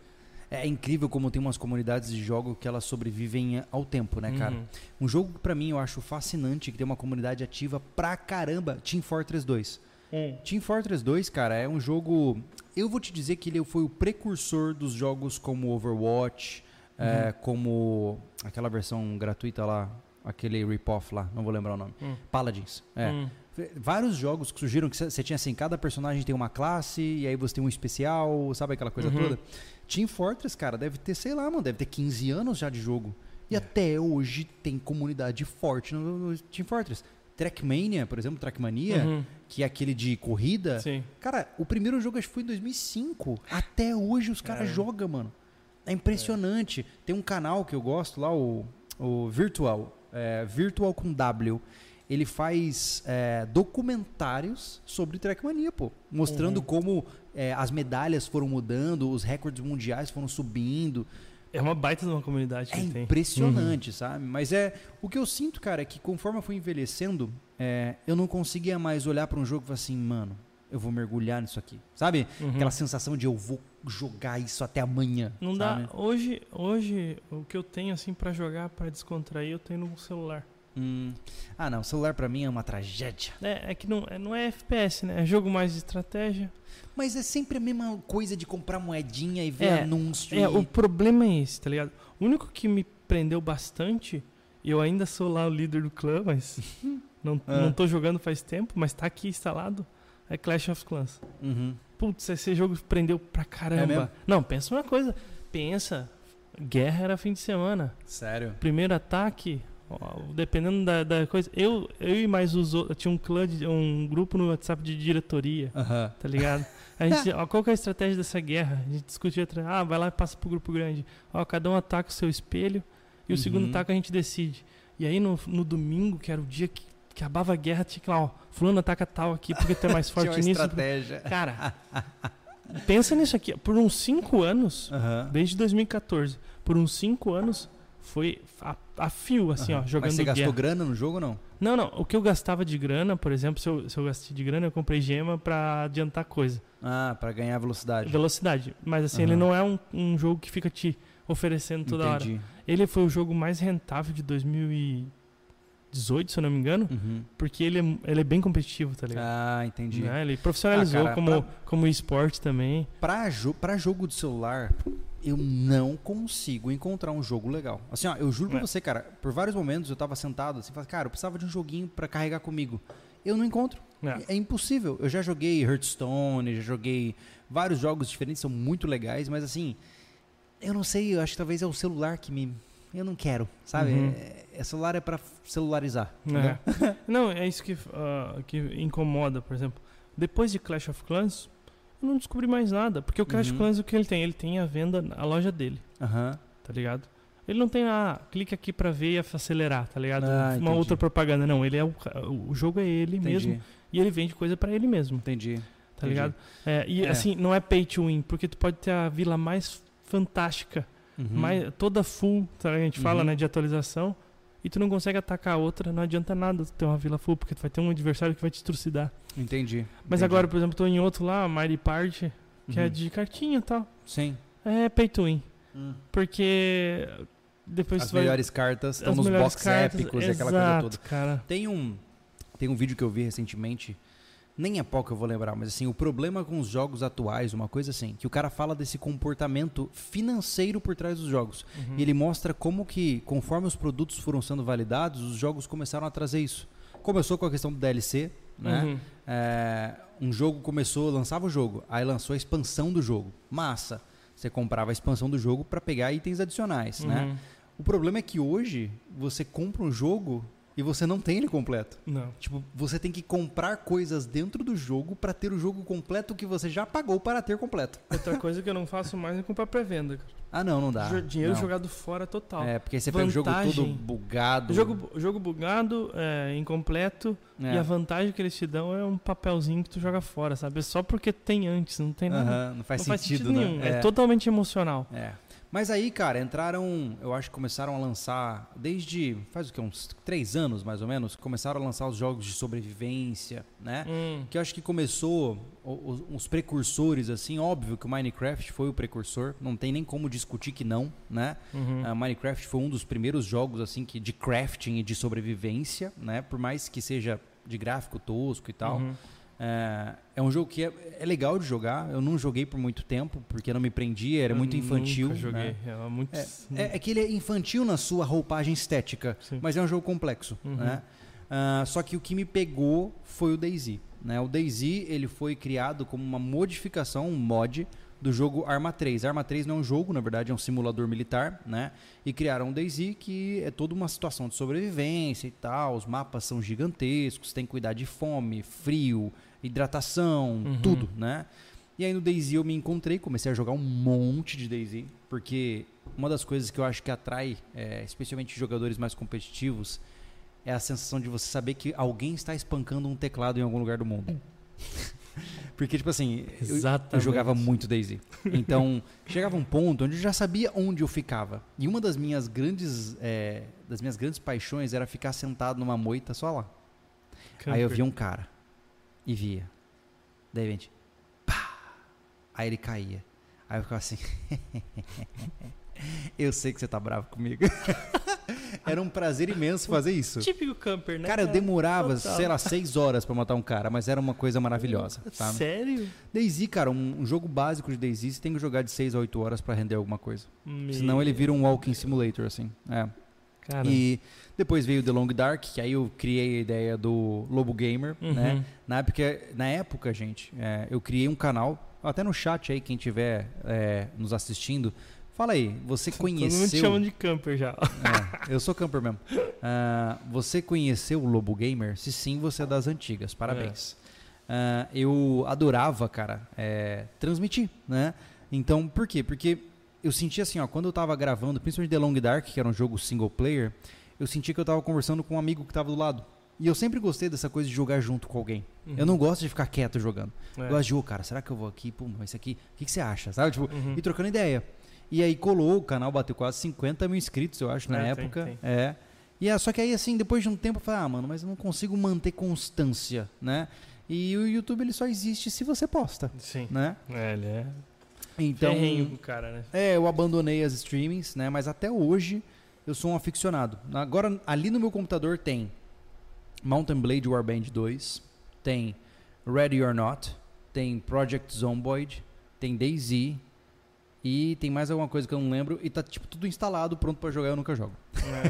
É incrível como tem umas comunidades de jogo que elas sobrevivem ao tempo, né, cara? Uhum. Um jogo que pra mim eu acho fascinante, que tem uma comunidade ativa pra caramba, Team Fortress dois. Uhum. Team Fortress dois, cara, é um jogo... Eu vou te dizer que ele foi o precursor dos jogos como Overwatch, uhum. é, como aquela versão gratuita lá... Aquele rip-off lá, não vou lembrar o nome. Hum. Paladins. É. Hum. Vários jogos que surgiram que você tinha assim, cada personagem tem uma classe, e aí você tem um especial, sabe aquela coisa uhum. toda? Team Fortress, cara, deve ter, sei lá, mano, deve ter quinze anos já de jogo. E é. até hoje tem comunidade forte no, no Team Fortress. Trackmania, por exemplo, Trackmania, uhum. que é aquele de corrida. Sim. Cara, o primeiro jogo acho que foi em dois mil e cinco. Até hoje os caras jogam, mano. É impressionante. É. Tem um canal que eu gosto lá, o, o Virtual. É, Virtual com W, ele faz é, documentários sobre Trackmania, pô, mostrando uhum. como é, as medalhas foram mudando, os recordes mundiais foram subindo. É uma baita de uma comunidade que é tem. É impressionante, uhum. sabe? Mas é, o que eu sinto, cara, é que conforme eu fui envelhecendo, é, eu não conseguia mais olhar para um jogo e falar assim, mano, eu vou mergulhar nisso aqui, sabe? Uhum. Aquela sensação de eu vou jogar isso até amanhã. Não sabe? Dá. Hoje, hoje, o que eu tenho assim pra jogar, pra descontrair, eu tenho no celular. Hum. Ah, não. O celular pra mim é uma tragédia. É, é que não é, não é F P S, né? É jogo mais de estratégia. Mas é sempre a mesma coisa de comprar moedinha e ver é, anúncio. É, e... o problema é esse, tá ligado? O único que me prendeu bastante, e eu ainda sou lá o líder do clã, mas não, ah. não tô jogando faz tempo, mas tá aqui instalado. É Clash of Clans. Uhum. Putz, esse jogo prendeu pra caramba. É não, pensa uma coisa. Pensa, guerra era fim de semana. Sério? Primeiro ataque, ó, dependendo da, da coisa. Eu, eu e mais os outros, tinha um clã, de, um grupo no WhatsApp de diretoria, uhum. tá ligado? A gente, ó, qual que é a estratégia dessa guerra? A gente discutia, ah, vai lá e passa pro grupo grande. Ó, cada um ataca o seu espelho e o uhum. segundo ataque a gente decide. E aí no, no domingo, que era o dia que acabava a guerra, tinha que lá, ó, fulano ataca tal aqui, porque tu é mais forte tinha uma nisso. Estratégia. Cara, pensa nisso aqui. Por uns cinco anos, uhum. desde dois mil e quatorze, por uns cinco anos, foi a, a fio, assim, uhum. ó, jogando guerra. Mas você guerra. gastou grana no jogo ou não? Não, não. O que eu gastava de grana, por exemplo, se eu, se eu gastei de grana, eu comprei gema pra adiantar coisa. Ah, pra ganhar velocidade. Velocidade. Mas assim, uhum. ele não é um, um jogo que fica te oferecendo toda Entendi. hora. Ele foi o jogo mais rentável de dois mil e dezoito, se eu não me engano, uhum. porque ele é, ele é bem competitivo, tá ligado? Ah, entendi. Né? Ele profissionalizou ah, cara, como, pra... como esporte também. Pra, jo pra jogo de celular, eu não consigo encontrar um jogo legal. Assim, ó, eu juro pra é. você, cara, por vários momentos eu tava sentado assim, falando, cara, eu precisava de um joguinho pra carregar comigo. Eu não encontro. É. é impossível. Eu já joguei Hearthstone, já joguei vários jogos diferentes, são muito legais, mas assim, eu não sei, eu acho que talvez é o celular que me... Eu não quero, sabe? Uhum. É, celular é pra celularizar. É. Não, é isso que, uh, que incomoda, por exemplo. Depois de Clash of Clans, eu não descobri mais nada. Porque o Clash of uhum. Clans, o que ele tem? Ele tem a venda, a loja dele. Uhum. Tá ligado? Ele não tem a... Ah, clica aqui pra ver e acelerar, tá ligado? Ah, Uma entendi. outra propaganda. Não, ele é o, o jogo é ele entendi. mesmo. E ele vende coisa pra ele mesmo. Entendi. Tá entendi. ligado? É, e é. assim, não é pay to win. Porque tu pode ter a vila mais fantástica. Uhum. Mas toda full, a gente fala, uhum. né, de atualização, e tu não consegue atacar a outra, não adianta nada tu ter uma vila full, porque tu vai ter um adversário que vai te trucidar. Entendi. Mas entendi. agora, por exemplo, tô em outro lá, Mighty Party, que uhum. é de cartinha e tal. Sim. É pay to win. Uhum. Porque depois As tu melhores vai... cartas estão nos box cartas, épicos exato, e aquela coisa toda. Cara. Tem um, tem um vídeo que eu vi recentemente, nem é pouco eu vou lembrar, mas assim, o problema com os jogos atuais, uma coisa assim, que o cara fala desse comportamento financeiro por trás dos jogos. Uhum. E ele mostra como que, conforme os produtos foram sendo validados, os jogos começaram a trazer isso. Começou com a questão do D L C, né? Uhum. É, um jogo começou, lançava o jogo, aí lançou a expansão do jogo. Massa! Você comprava a expansão do jogo para pegar itens adicionais, uhum. né? O problema é que hoje, você compra um jogo... e você não tem ele completo. Não. Tipo, você tem que comprar coisas dentro do jogo pra ter o jogo completo que você já pagou para ter completo. Outra coisa que eu não faço mais é comprar pré-venda, cara. Ah, não, não dá. Dinheiro não. jogado fora total. É, porque você vantagem. pega o jogo todo bugado. Jogo, jogo bugado, é, incompleto. É. E a vantagem que eles te dão é um papelzinho que tu joga fora, sabe? Só porque tem antes, não tem uh-huh, nada. Não faz não sentido, faz sentido né? É. é totalmente emocional. É. Mas aí, cara, entraram, eu acho que começaram a lançar, desde faz o que, uns três anos mais ou menos, começaram a lançar os jogos de sobrevivência, né? Hum. Que eu acho que começou os, os precursores, assim, óbvio que o Minecraft foi o precursor, não tem nem como discutir que não, né? Uhum. Uh, Minecraft foi um dos primeiros jogos, assim, que, de crafting e de sobrevivência, né? Por mais que seja de gráfico tosco e tal. Uhum. É, é um jogo que é, é legal de jogar. Eu não joguei por muito tempo, porque não me prendia, era eu muito infantil. Nunca joguei. Né? Ela é, muito... é, é, é que ele é infantil na sua roupagem estética, sim, mas é um jogo complexo. Uhum. Né? Uh, só que o que me pegou foi o DayZ. Né? O DayZ, ele foi criado como uma modificação, um mod do jogo Arma três. Arma três não é um jogo, na verdade é um simulador militar, né? E criaram o DayZ, que é toda uma situação de sobrevivência e tal. Os mapas são gigantescos, tem que cuidar de fome, frio, hidratação, uhum, tudo, né? E aí no DayZ eu me encontrei, comecei a jogar um monte de DayZ, porque uma das coisas que eu acho que atrai, é, especialmente jogadores mais competitivos, é a sensação de você saber que alguém está espancando um teclado em algum lugar do mundo. Porque, tipo assim, eu, eu jogava muito DayZ. Então, chegava um ponto onde eu já sabia onde eu ficava. E uma das minhas grandes, é, das minhas grandes paixões era ficar sentado numa moita só lá. Camper. Aí eu via um cara. E via. Daí, de repente, pá! Aí ele caía. Aí eu ficava assim... eu sei que você tá bravo comigo. Era um prazer imenso fazer isso. Típico camper, né? Cara, eu demorava, total, sei lá, seis horas pra matar um cara, mas era uma coisa maravilhosa, tá? Sério? DayZ, cara, um, um jogo básico de DayZ, você tem que jogar de seis a oito horas pra render alguma coisa. Meu... Senão ele vira um walking simulator, assim. É. Cara. E depois veio The Long Dark, que aí eu criei a ideia do Lobo Gamer, uhum, né? Na época, na época gente, é, eu criei um canal, até no chat aí, quem estiver é, nos assistindo... Fala aí, você conheceu... Todo mundo te chama de camper já. É, eu sou camper mesmo. Uh, você conheceu o Lobo Gamer? Se sim, você é das antigas, parabéns. É. Uh, eu adorava, cara, é, transmitir, né? Então, por quê? Porque eu sentia assim, ó, quando eu tava gravando, principalmente The Long Dark, que era um jogo single player, eu sentia que eu tava conversando com um amigo que tava do lado. E eu sempre gostei dessa coisa de jogar junto com alguém. Uhum. Eu não gosto de ficar quieto jogando. É. Eu gosto de, oh, cara, será que eu vou aqui? Pum, esse aqui, o que, que você acha? Sabe? Tipo, uhum. E trocando ideia. E aí colou, o canal bateu quase cinquenta mil inscritos, eu acho, é, na tem, época. Tem. É. E é, só que aí, assim, depois de um tempo, eu falei, ah, mano, mas eu não consigo manter constância, né? E o YouTube, ele só existe se você posta. Sim. Né? É, ele é... Então, ferrenho, cara, né? É, eu abandonei as streamings, né? Mas até hoje, eu sou um aficionado. Agora, ali no meu computador tem Mountain Blade Warband dois, tem Ready or Not, tem Project Zomboid, tem DayZ... E tem mais alguma coisa que eu não lembro. E tá, tipo, tudo instalado, pronto pra jogar, eu nunca jogo.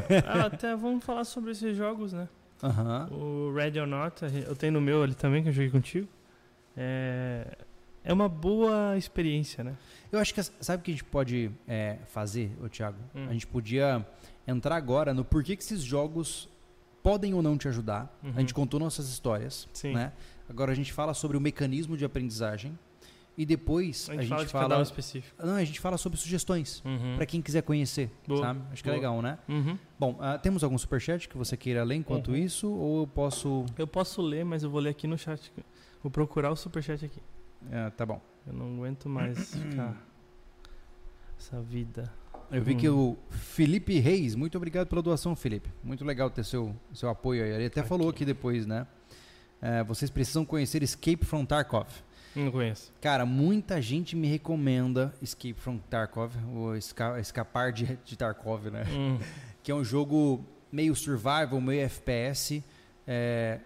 É. Ah, até vamos falar sobre esses jogos, né? Uhum. O Ready or Not, eu tenho no meu ali também, que eu joguei contigo. É, é uma boa experiência, né? Eu acho que... Sabe o que a gente pode é, fazer, ô Thiago? Hum. A gente podia entrar agora no porquê que esses jogos podem ou não te ajudar. Uhum. A gente contou nossas histórias, sim, né? Agora a gente fala sobre o mecanismo de aprendizagem. E depois a gente, a gente fala, de fala... Cada um específico. Não, a gente fala sobre sugestões, uhum, para quem quiser conhecer, boa, sabe? Acho que boa, é legal, né? Uhum. Bom, uh, temos algum superchat que você queira ler enquanto, uhum, isso? Ou eu posso... Eu posso ler, mas eu vou ler aqui no chat. Vou procurar o superchat aqui. É, tá bom. Eu não aguento mais ficar essa vida. Eu vi hum. que o Felipe Reis... Muito obrigado pela doação, Felipe. Muito legal ter seu, seu apoio aí. Ele até aqui. falou aqui depois, né? Uh, vocês precisam conhecer Escape from Tarkov. Não conheço. Cara, muita gente me recomenda Escape from Tarkov, ou esca- Escapar de, de Tarkov, né? Hum. Que é um jogo meio survival, meio F P S. É,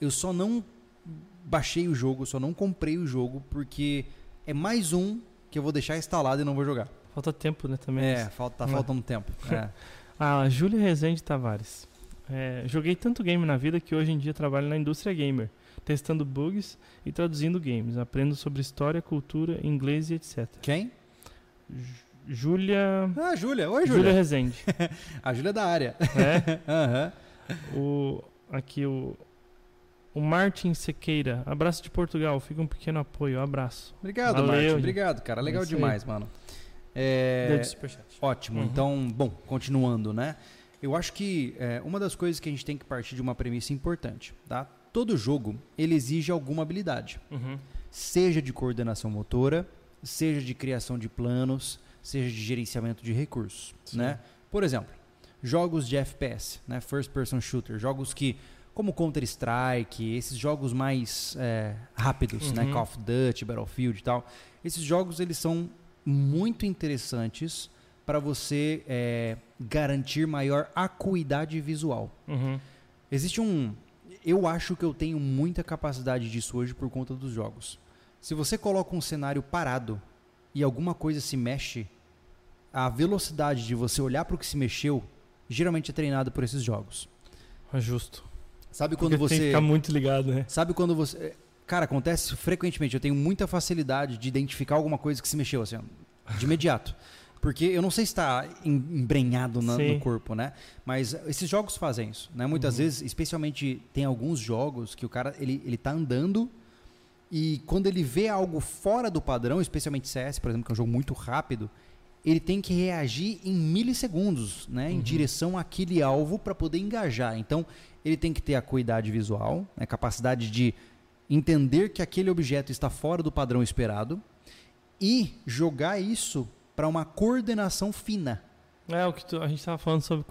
eu só não baixei o jogo, só não comprei o jogo, porque é mais um que eu vou deixar instalado e não vou jogar. Falta tempo, né? Também. É, falta, tá ah. faltando tempo. É. Ah, Júlia Rezende Tavares. É, joguei tanto game na vida que hoje em dia trabalho na indústria gamer, testando bugs e traduzindo games. Aprendo sobre história, cultura, inglês e etcétera. Quem? Júlia... Ah, Júlia. Oi, Júlia. Júlia Rezende. A Júlia é da área. É? Aham. Uhum. O, aqui o, o Martin Sequeira. Abraço de Portugal, fica um pequeno apoio. Abraço. Obrigado, valeu, Martin. Gente. Obrigado, cara. Legal demais, aí. Mano. É, ótimo. Uhum. Então, bom, continuando, né? Eu acho que é, uma das coisas que a gente tem que partir de uma premissa importante, tá? Todo jogo, ele exige alguma habilidade. Uhum. Seja de coordenação motora, seja de criação de planos, seja de gerenciamento de recursos, sim, né? Por exemplo, jogos de F P S, né? First Person Shooter, jogos que, como Counter-Strike, esses jogos mais é, rápidos, uhum, né? Call of Duty, Battlefield e tal. Esses jogos, eles são muito interessantes para você é, garantir maior acuidade visual. Uhum. Existe um... Eu acho que eu tenho muita capacidade disso hoje por conta dos jogos. Se você coloca um cenário parado e alguma coisa se mexe, a velocidade de você olhar para o que se mexeu geralmente é treinada por esses jogos. É justo. Sabe quando Porque você... tem que ficar muito ligado, né? Sabe quando você... Cara, acontece frequentemente. Eu tenho muita facilidade de identificar alguma coisa que se mexeu, assim, de imediato. Porque eu não sei se está embrenhado na, no corpo, né? Mas esses jogos fazem isso, né? Muitas uhum. vezes, especialmente tem alguns jogos que o cara, ele, ele tá andando e quando ele vê algo fora do padrão, especialmente C S, por exemplo, que é um jogo muito rápido, ele tem que reagir em milissegundos, né? Em uhum. direção àquele alvo para poder engajar. Então, ele tem que ter acuidade visual, né? Capacidade de entender que aquele objeto está fora do padrão esperado e jogar isso para uma coordenação fina. É, o que tu, a gente estava falando sobre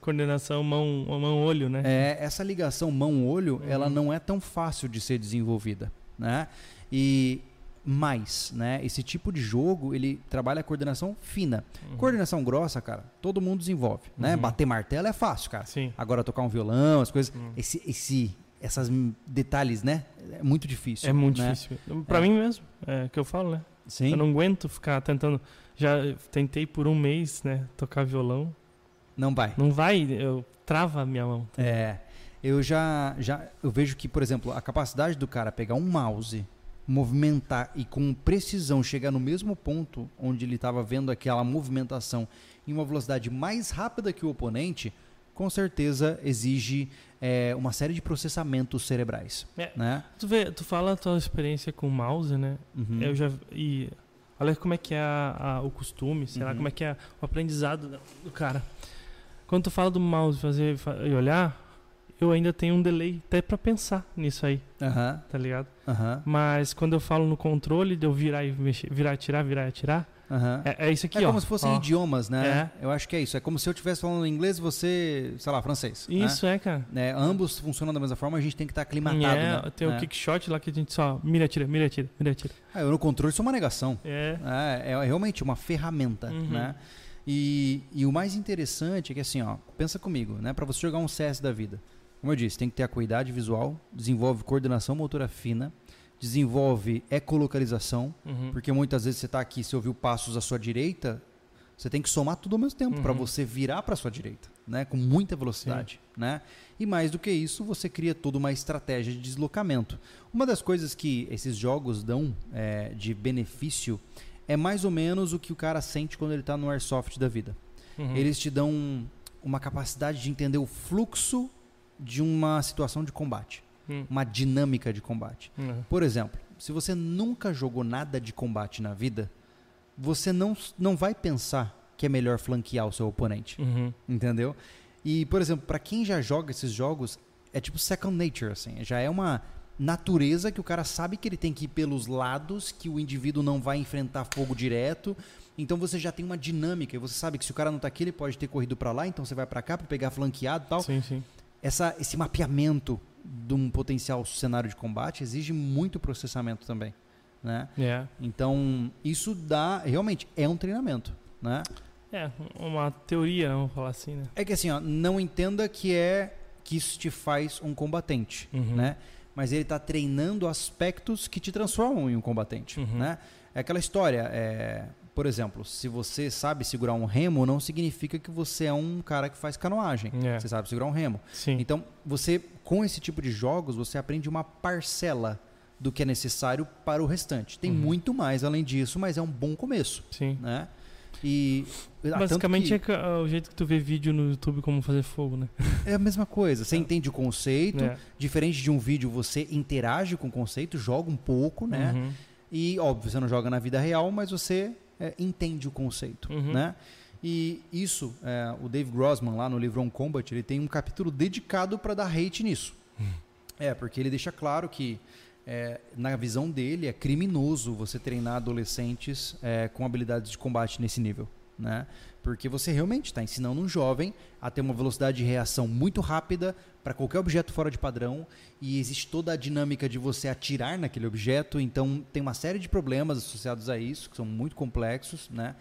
coordenação mão, mão-olho, né? É, essa ligação mão-olho, uhum. ela não é tão fácil de ser desenvolvida, né? E mais, né? Esse tipo de jogo, ele trabalha a coordenação fina. Uhum. Coordenação grossa, cara, todo mundo desenvolve, uhum. né? Bater martelo é fácil, cara. Sim. Agora tocar um violão, as coisas... Uhum. Esse... esse Essas detalhes, né? É muito difícil. É muito né? difícil. Pra é. mim mesmo, é que eu falo, né? Sim. Eu não aguento ficar tentando... Já tentei por um mês, né? Tocar violão. Não vai. Não vai, eu trava a minha mão. Também. É. Eu já, já... Eu vejo que, por exemplo, a capacidade do cara pegar um mouse, movimentar e com precisão chegar no mesmo ponto onde ele estava vendo aquela movimentação em uma velocidade mais rápida que o oponente... com certeza exige é, uma série de processamentos cerebrais. É, né? Tu, vê, tu fala a tua experiência com o mouse, né? Uhum. Eu já, e olha como é que é a, a, o costume, sei uhum. lá, como é que é o aprendizado do cara. Quando tu fala do mouse fazer e olhar, eu ainda tenho um delay até pra pensar nisso aí, uhum. tá ligado? Uhum. Mas quando eu falo no controle de eu virar e mexer, virar e tirar, virar e tirar, Uhum. É, é isso aqui, é ó. É como se fossem ó. idiomas, né? É. Eu acho que é isso. É como se eu estivesse falando inglês e você, sei lá, francês. Isso, né? é, cara. É, ambos funcionam da mesma forma, a gente tem que estar tá aclimatado, é, né? Tem o é. um kickshot lá que a gente só mira, tira, mira, tira, mira, tira. Ah, eu no controle sou uma negação. É. É, é realmente uma ferramenta, uhum. né? E, e o mais interessante é que assim, ó, pensa comigo, né? Pra você jogar um C S da vida, como eu disse, tem que ter acuidade visual, desenvolve coordenação motora fina, desenvolve ecolocalização, uhum. porque muitas vezes você está aqui, você ouviu passos à sua direita, você tem que somar tudo ao mesmo tempo uhum. para você virar para a sua direita, né? Com muita velocidade. Né? E mais do que isso, você cria toda uma estratégia de deslocamento. Uma das coisas que esses jogos dão é, de benefício é mais ou menos o que o cara sente quando ele está no airsoft da vida. Uhum. Eles te dão uma capacidade de entender o fluxo de uma situação de combate. Uma dinâmica de combate. Uhum. Por exemplo, se você nunca jogou nada de combate na vida, você não, não vai pensar que é melhor flanquear o seu oponente. Uhum. Entendeu? E, por exemplo, para quem já joga esses jogos, é tipo second nature, assim. Já é uma natureza que o cara sabe que ele tem que ir pelos lados, que o indivíduo não vai enfrentar fogo direto. Então você já tem uma dinâmica. E você sabe que se o cara não tá aqui, ele pode ter corrido para lá, então você vai para cá para pegar flanqueado e tal. Sim, sim. Essa, esse mapeamento de um potencial cenário de combate exige muito processamento também, né? Yeah. Então, isso dá... Realmente, é um treinamento, né? É, uma teoria, vamos falar assim, né? É que assim, ó, não entenda que é que isso te faz um combatente, uhum. né? Mas ele tá treinando aspectos que te transformam em um combatente, uhum. né? É aquela história, é... Por exemplo, se você sabe segurar um remo, não significa que você é um cara que faz canoagem. É. Você sabe segurar um remo. Sim. Então, você com esse tipo de jogos, você aprende uma parcela do que é necessário para o restante. Tem uhum. muito mais além disso, mas é um bom começo. Sim. Né? E basicamente que... é o jeito que tu vê vídeo no YouTube como fazer fogo, né? É a mesma coisa. Você é. entende o conceito. É. Diferente de um vídeo, você interage com o conceito, joga um pouco, né? Uhum. E, óbvio, você não joga na vida real, mas você é, entende o conceito, uhum. né? E isso, é, o Dave Grossman, lá no livro On Combat, ele tem um capítulo dedicado para dar hate nisso. Uhum. É, porque ele deixa claro que, é, na visão dele, é criminoso você treinar adolescentes é, com habilidades de combate nesse nível. Né? Porque você realmente está ensinando um jovem a ter uma velocidade de reação muito rápida para qualquer objeto fora de padrão, e existe toda a dinâmica de você atirar naquele objeto, então tem uma série de problemas associados a isso, que são muito complexos, né?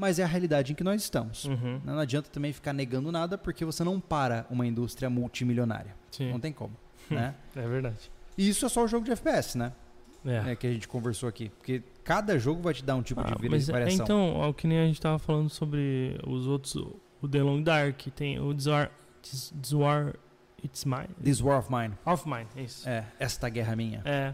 Mas é a realidade em que nós estamos. Uhum. Não adianta também ficar negando nada, porque você não para uma indústria multimilionária. Sim. Não tem como. Né? É verdade. E isso é só o jogo de F P S, né? É. É, que a gente conversou aqui. Porque cada jogo vai te dar um tipo ah, de variação. É, então, ao que nem a gente tava falando sobre os outros, o The Long Dark, tem o This War, This War, It's Mine. This War of Mine. Of Mine, isso. É, esta guerra minha. É.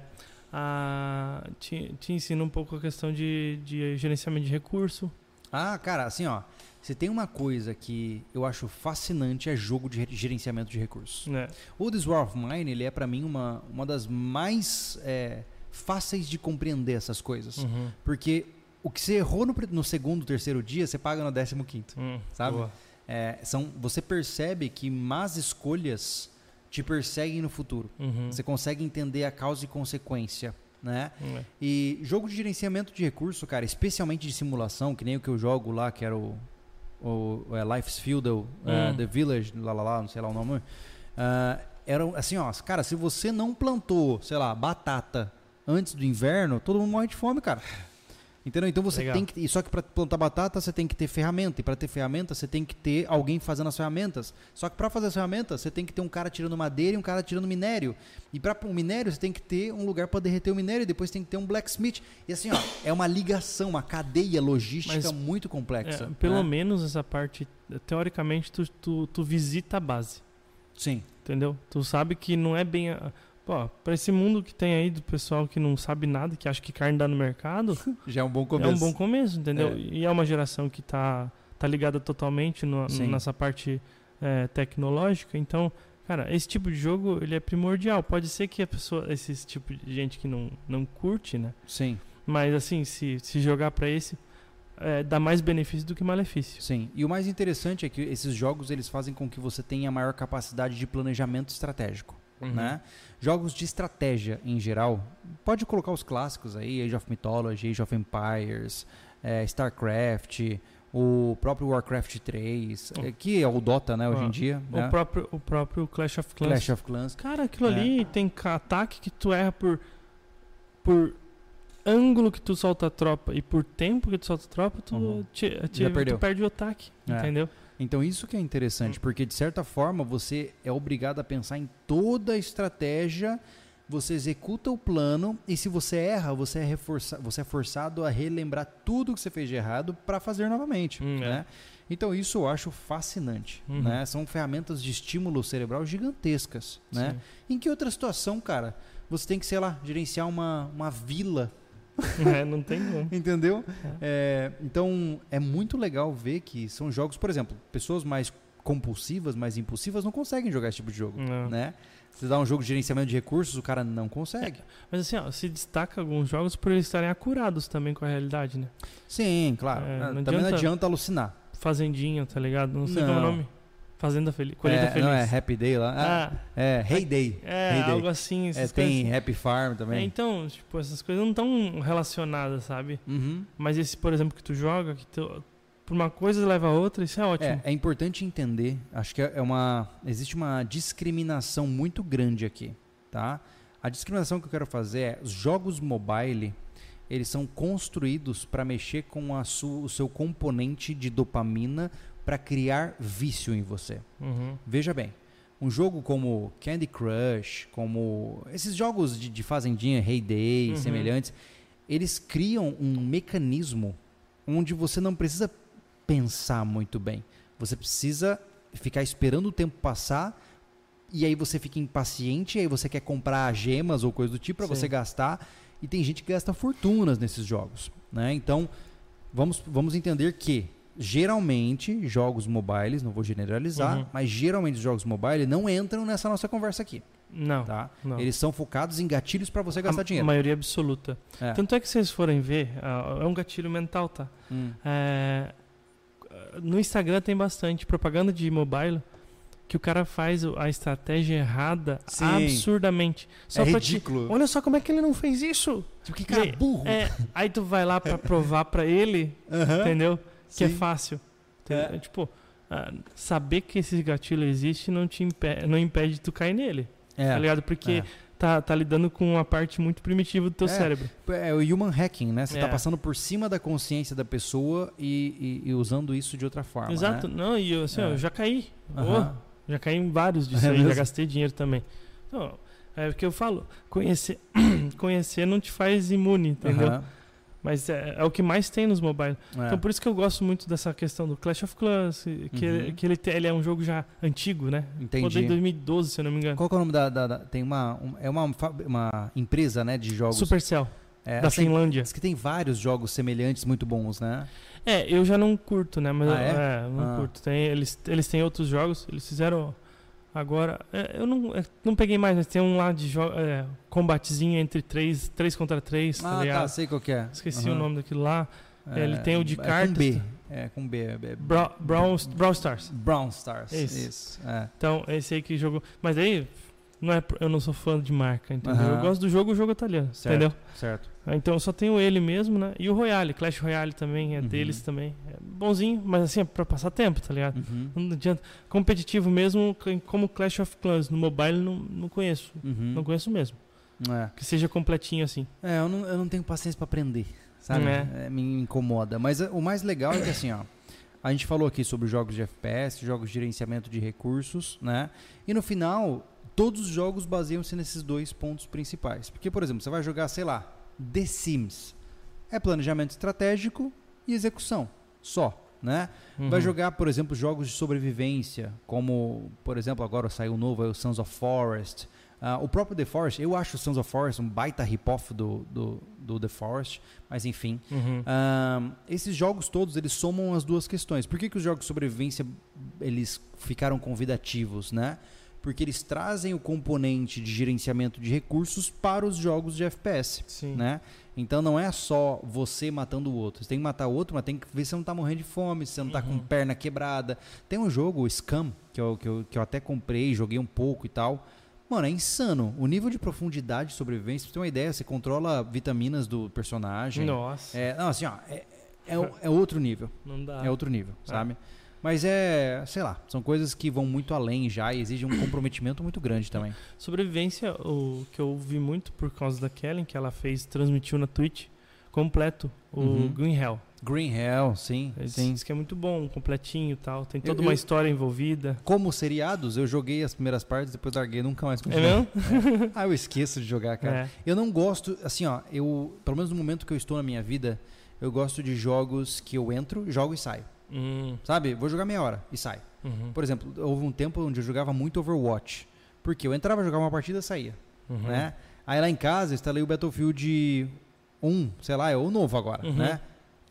Ah, te, te ensina um pouco a questão de, de gerenciamento de recurso. Ah, cara, assim, ó. Se tem uma coisa que eu acho fascinante é jogo de gerenciamento de recursos. É. O This War of Mine, ele é pra mim uma, uma das mais... É, fáceis de compreender essas coisas. Uhum. Porque o que você errou no, no segundo, terceiro dia, você paga no décimo quinto. Hum, sabe? É, são, você percebe que más escolhas te perseguem no futuro. Uhum. Você consegue entender a causa e consequência. Né? Uhum. E jogo de gerenciamento de recurso, cara, especialmente de simulação, que nem o que eu jogo lá, que era o, o é, Life's Feudal, uhum. uh, The Village, lá, lá, lá, não sei lá o nome. Uh, era assim, ó, cara, se você não plantou, sei lá, batata antes do inverno, todo mundo morre de fome, cara. Entendeu? Então você Legal. tem que... Só que para plantar batata, você tem que ter ferramenta. E para ter ferramenta, você tem que ter alguém fazendo as ferramentas. Só que para fazer as ferramentas, você tem que ter um cara tirando madeira e um cara tirando minério. E para o minério, você tem que ter um lugar para derreter o minério. E depois tem que ter um blacksmith. E assim, ó, é uma ligação, uma cadeia logística Mas, muito complexa. É, pelo né? menos essa parte... Teoricamente, tu, tu, tu visita a base. Sim. Entendeu? Tu sabe que não é bem... A... Pô, pra esse mundo que tem aí do pessoal que não sabe nada, que acha que carne dá no mercado... Já é um bom começo. É um bom começo, entendeu? É. E é uma geração que tá, tá ligada totalmente no, nessa parte é, tecnológica. Então, cara, esse tipo de jogo, ele é primordial. Pode ser que a pessoa, esse tipo de gente que não, não curte, né? Sim. Mas assim, se, se jogar pra esse... É, dá mais benefício do que malefício. Sim, e o mais interessante é que esses jogos, eles fazem com que você tenha maior capacidade de planejamento estratégico. Uhum. Né? Jogos de estratégia em geral, pode colocar os clássicos aí, Age of Mythology, Age of Empires, é, StarCraft, o próprio Warcraft três, oh. que é o Dota, né, hoje oh. em dia. O, né? próprio, o próprio Clash of Clans. Clash of Clans. Cara, aquilo é. ali tem ataque que tu erra por... por... ângulo que tu solta a tropa e por tempo que tu solta a tropa, tu, uhum. te, te, tu perde o ataque, é. entendeu? Então isso que é interessante, porque de certa forma você é obrigado a pensar em toda a estratégia, você executa o plano e se você erra, você é, reforça, você é forçado a relembrar tudo que você fez de errado para fazer novamente, hum, né? É. Então isso eu acho fascinante, uhum. né? São ferramentas de estímulo cerebral gigantescas, né? Sim. Em que outra situação, cara, você tem que, sei lá, gerenciar uma, uma vila, é, não tem como. Entendeu? É. É, então é muito legal ver que são jogos, por exemplo, pessoas mais compulsivas, mais impulsivas não conseguem jogar esse tipo de jogo, não. né? Você dá um jogo de gerenciamento de recursos, o cara não consegue. É. Mas assim, ó, se destaca alguns jogos por eles estarem acurados também com a realidade, né? Sim, claro. É, não também adianta não adianta alucinar. Fazendinha, tá ligado? Não sei não. qual é o nome. Fazenda Feliz. Colheita é, Feliz. Não, é Happy Day lá. Ah, é, Hay Day. É, Hay Day. Algo assim. É, tem coisas. Happy Farm também. É, então, tipo, essas coisas não estão relacionadas, sabe? Uhum. Mas esse, por exemplo, que tu joga, que tu, por uma coisa leva a outra, isso é ótimo. É, é importante entender, acho que é uma... Existe uma discriminação muito grande aqui, tá? A discriminação que eu quero fazer é, os jogos mobile, eles são construídos para mexer com a su, o seu componente de dopamina, para criar vício em você. Uhum. Veja bem, um jogo como Candy Crush, como esses jogos de, de fazendinha, Hay Day, uhum. semelhantes, eles criam um mecanismo onde você não precisa pensar muito bem. Você precisa ficar esperando o tempo passar e aí você fica impaciente, e aí você quer comprar gemas ou coisa do tipo para você gastar. E tem gente que gasta fortunas nesses jogos, né? Então... vamos, vamos entender que geralmente jogos mobiles, não vou generalizar, uhum. mas geralmente os jogos mobile não entram nessa nossa conversa aqui. Não, tá? não. Eles são focados em gatilhos para você gastar a dinheiro. A maioria absoluta. É. Tanto é que se vocês forem ver, é um gatilho mental, tá? Hum. É, no Instagram tem bastante propaganda de mobile que o cara faz a estratégia errada Sim. absurdamente. Só é ridículo. Te... Olha só como é que ele não fez isso. Tipo, que cara burro. É, aí tu vai lá para provar para ele, uh-huh. entendeu? Que Sim. é fácil. É. Tipo, saber que esse gatilho existe não, te impede, não impede de tu cair nele. É, tá ligado? Porque é. tá, tá lidando com uma parte muito primitiva do teu é, cérebro. É o human hacking, né? Você é. tá passando por cima da consciência da pessoa e, e, e usando isso de outra forma. Exato. Né? Não, e eu, assim, é. eu já caí. Uh-huh. Oh, já caí em vários disso é aí, mesmo? Já gastei dinheiro também. Então, é o que eu falo. Conhecer, conhecer não te faz imune, entendeu? Uh-huh. Mas é, é o que mais tem nos mobile. É. Então por isso que eu gosto muito dessa questão do Clash of Clans, que, uhum. que ele, ele é um jogo já antigo, né? Entendi. Desde dois mil e doze, se eu não me engano. Qual que é o nome da... da, da tem uma... Um, é uma, uma empresa, né, de jogos... Supercell, é, da Finlândia. Diz que tem vários jogos semelhantes muito bons, né? É, eu já não curto, né? Mas ah, é? é? não ah. curto. Tem, eles, eles têm outros jogos, eles fizeram... Agora, eu não, eu não peguei mais, mas tem um lá de jo- é, combatezinho entre três, três contra três, tá ligado? Ah, tá, sei qual que é. Esqueci uhum. o nome daquilo lá. É, Ele tem o de é cartas. Com B. É, com B. É B. Bra- Brawl, Brawl Stars. Brawl Stars, isso. isso. É. Então, esse aí que jogou... Mas aí, não é, eu não sou fã de marca, entendeu? Uhum. Eu gosto do jogo, o jogo italiano, certo, entendeu? Certo. Então, eu só tenho ele mesmo, né? E o Royale, Clash Royale também, é uhum. deles também. É bonzinho, mas assim, é pra passar tempo, tá ligado? Uhum. Não adianta. Competitivo mesmo, como Clash of Clans, no mobile, não, não conheço. Uhum. Não conheço mesmo. É. Que seja completinho assim. É, eu não, eu não tenho paciência pra aprender, sabe? É. É, me incomoda. Mas o mais legal é que assim, ó. A gente falou aqui sobre jogos de F P S, jogos de gerenciamento de recursos, né? E no final, todos os jogos baseiam-se nesses dois pontos principais. Porque, por exemplo, você vai jogar, sei lá, The Sims. É planejamento estratégico e execução. Só, né? Uhum. Vai jogar, por exemplo, jogos de sobrevivência, como, por exemplo, agora saiu um novo, é o Sons of Forest. Uh, o próprio The Forest, eu acho o Sons of Forest um baita rip-off do, do, do The Forest, mas enfim. Uhum. Uh, esses jogos todos, eles somam as duas questões. Por que que os jogos de sobrevivência, eles ficaram convidativos, né? Porque eles trazem o componente de gerenciamento de recursos para os jogos de F P S, Sim. né? Então não é só você matando o outro. Você tem que matar o outro, mas tem que ver se você não tá morrendo de fome, se você não tá uhum. com perna quebrada. Tem um jogo, o Scam, que eu, que, eu, que eu até comprei, joguei um pouco e tal. Mano, é insano. O nível de profundidade de sobrevivência, pra você ter uma ideia, você controla vitaminas do personagem. Nossa. É, não, assim, ó, é, é, é outro nível. Não dá. É outro nível, é. sabe? Mas é, sei lá, são coisas que vão muito além já e exigem um comprometimento muito grande também. Sobrevivência, o que eu vi muito por causa da Kelly, que ela fez, transmitiu na Twitch, completo, o uhum. Green Hell. Green Hell, sim. sim. Isso que é muito bom, completinho e tal, tem toda eu, uma eu, história envolvida. Como seriados, eu joguei as primeiras partes, depois larguei, nunca mais continuei. É mesmo? É. Ah, eu esqueço de jogar, cara. É. Eu não gosto, assim, ó, eu, pelo menos no momento que eu estou na minha vida, eu gosto de jogos que eu entro, jogo e saio. Hum. Sabe? Vou jogar meia hora e sai. Uhum. Por exemplo, houve um tempo onde eu jogava muito Overwatch. Porque eu entrava, jogava uma partida e saía. Uhum. Né? Aí lá em casa eu instalei o Battlefield um, sei lá, é o novo agora. Uhum. Né?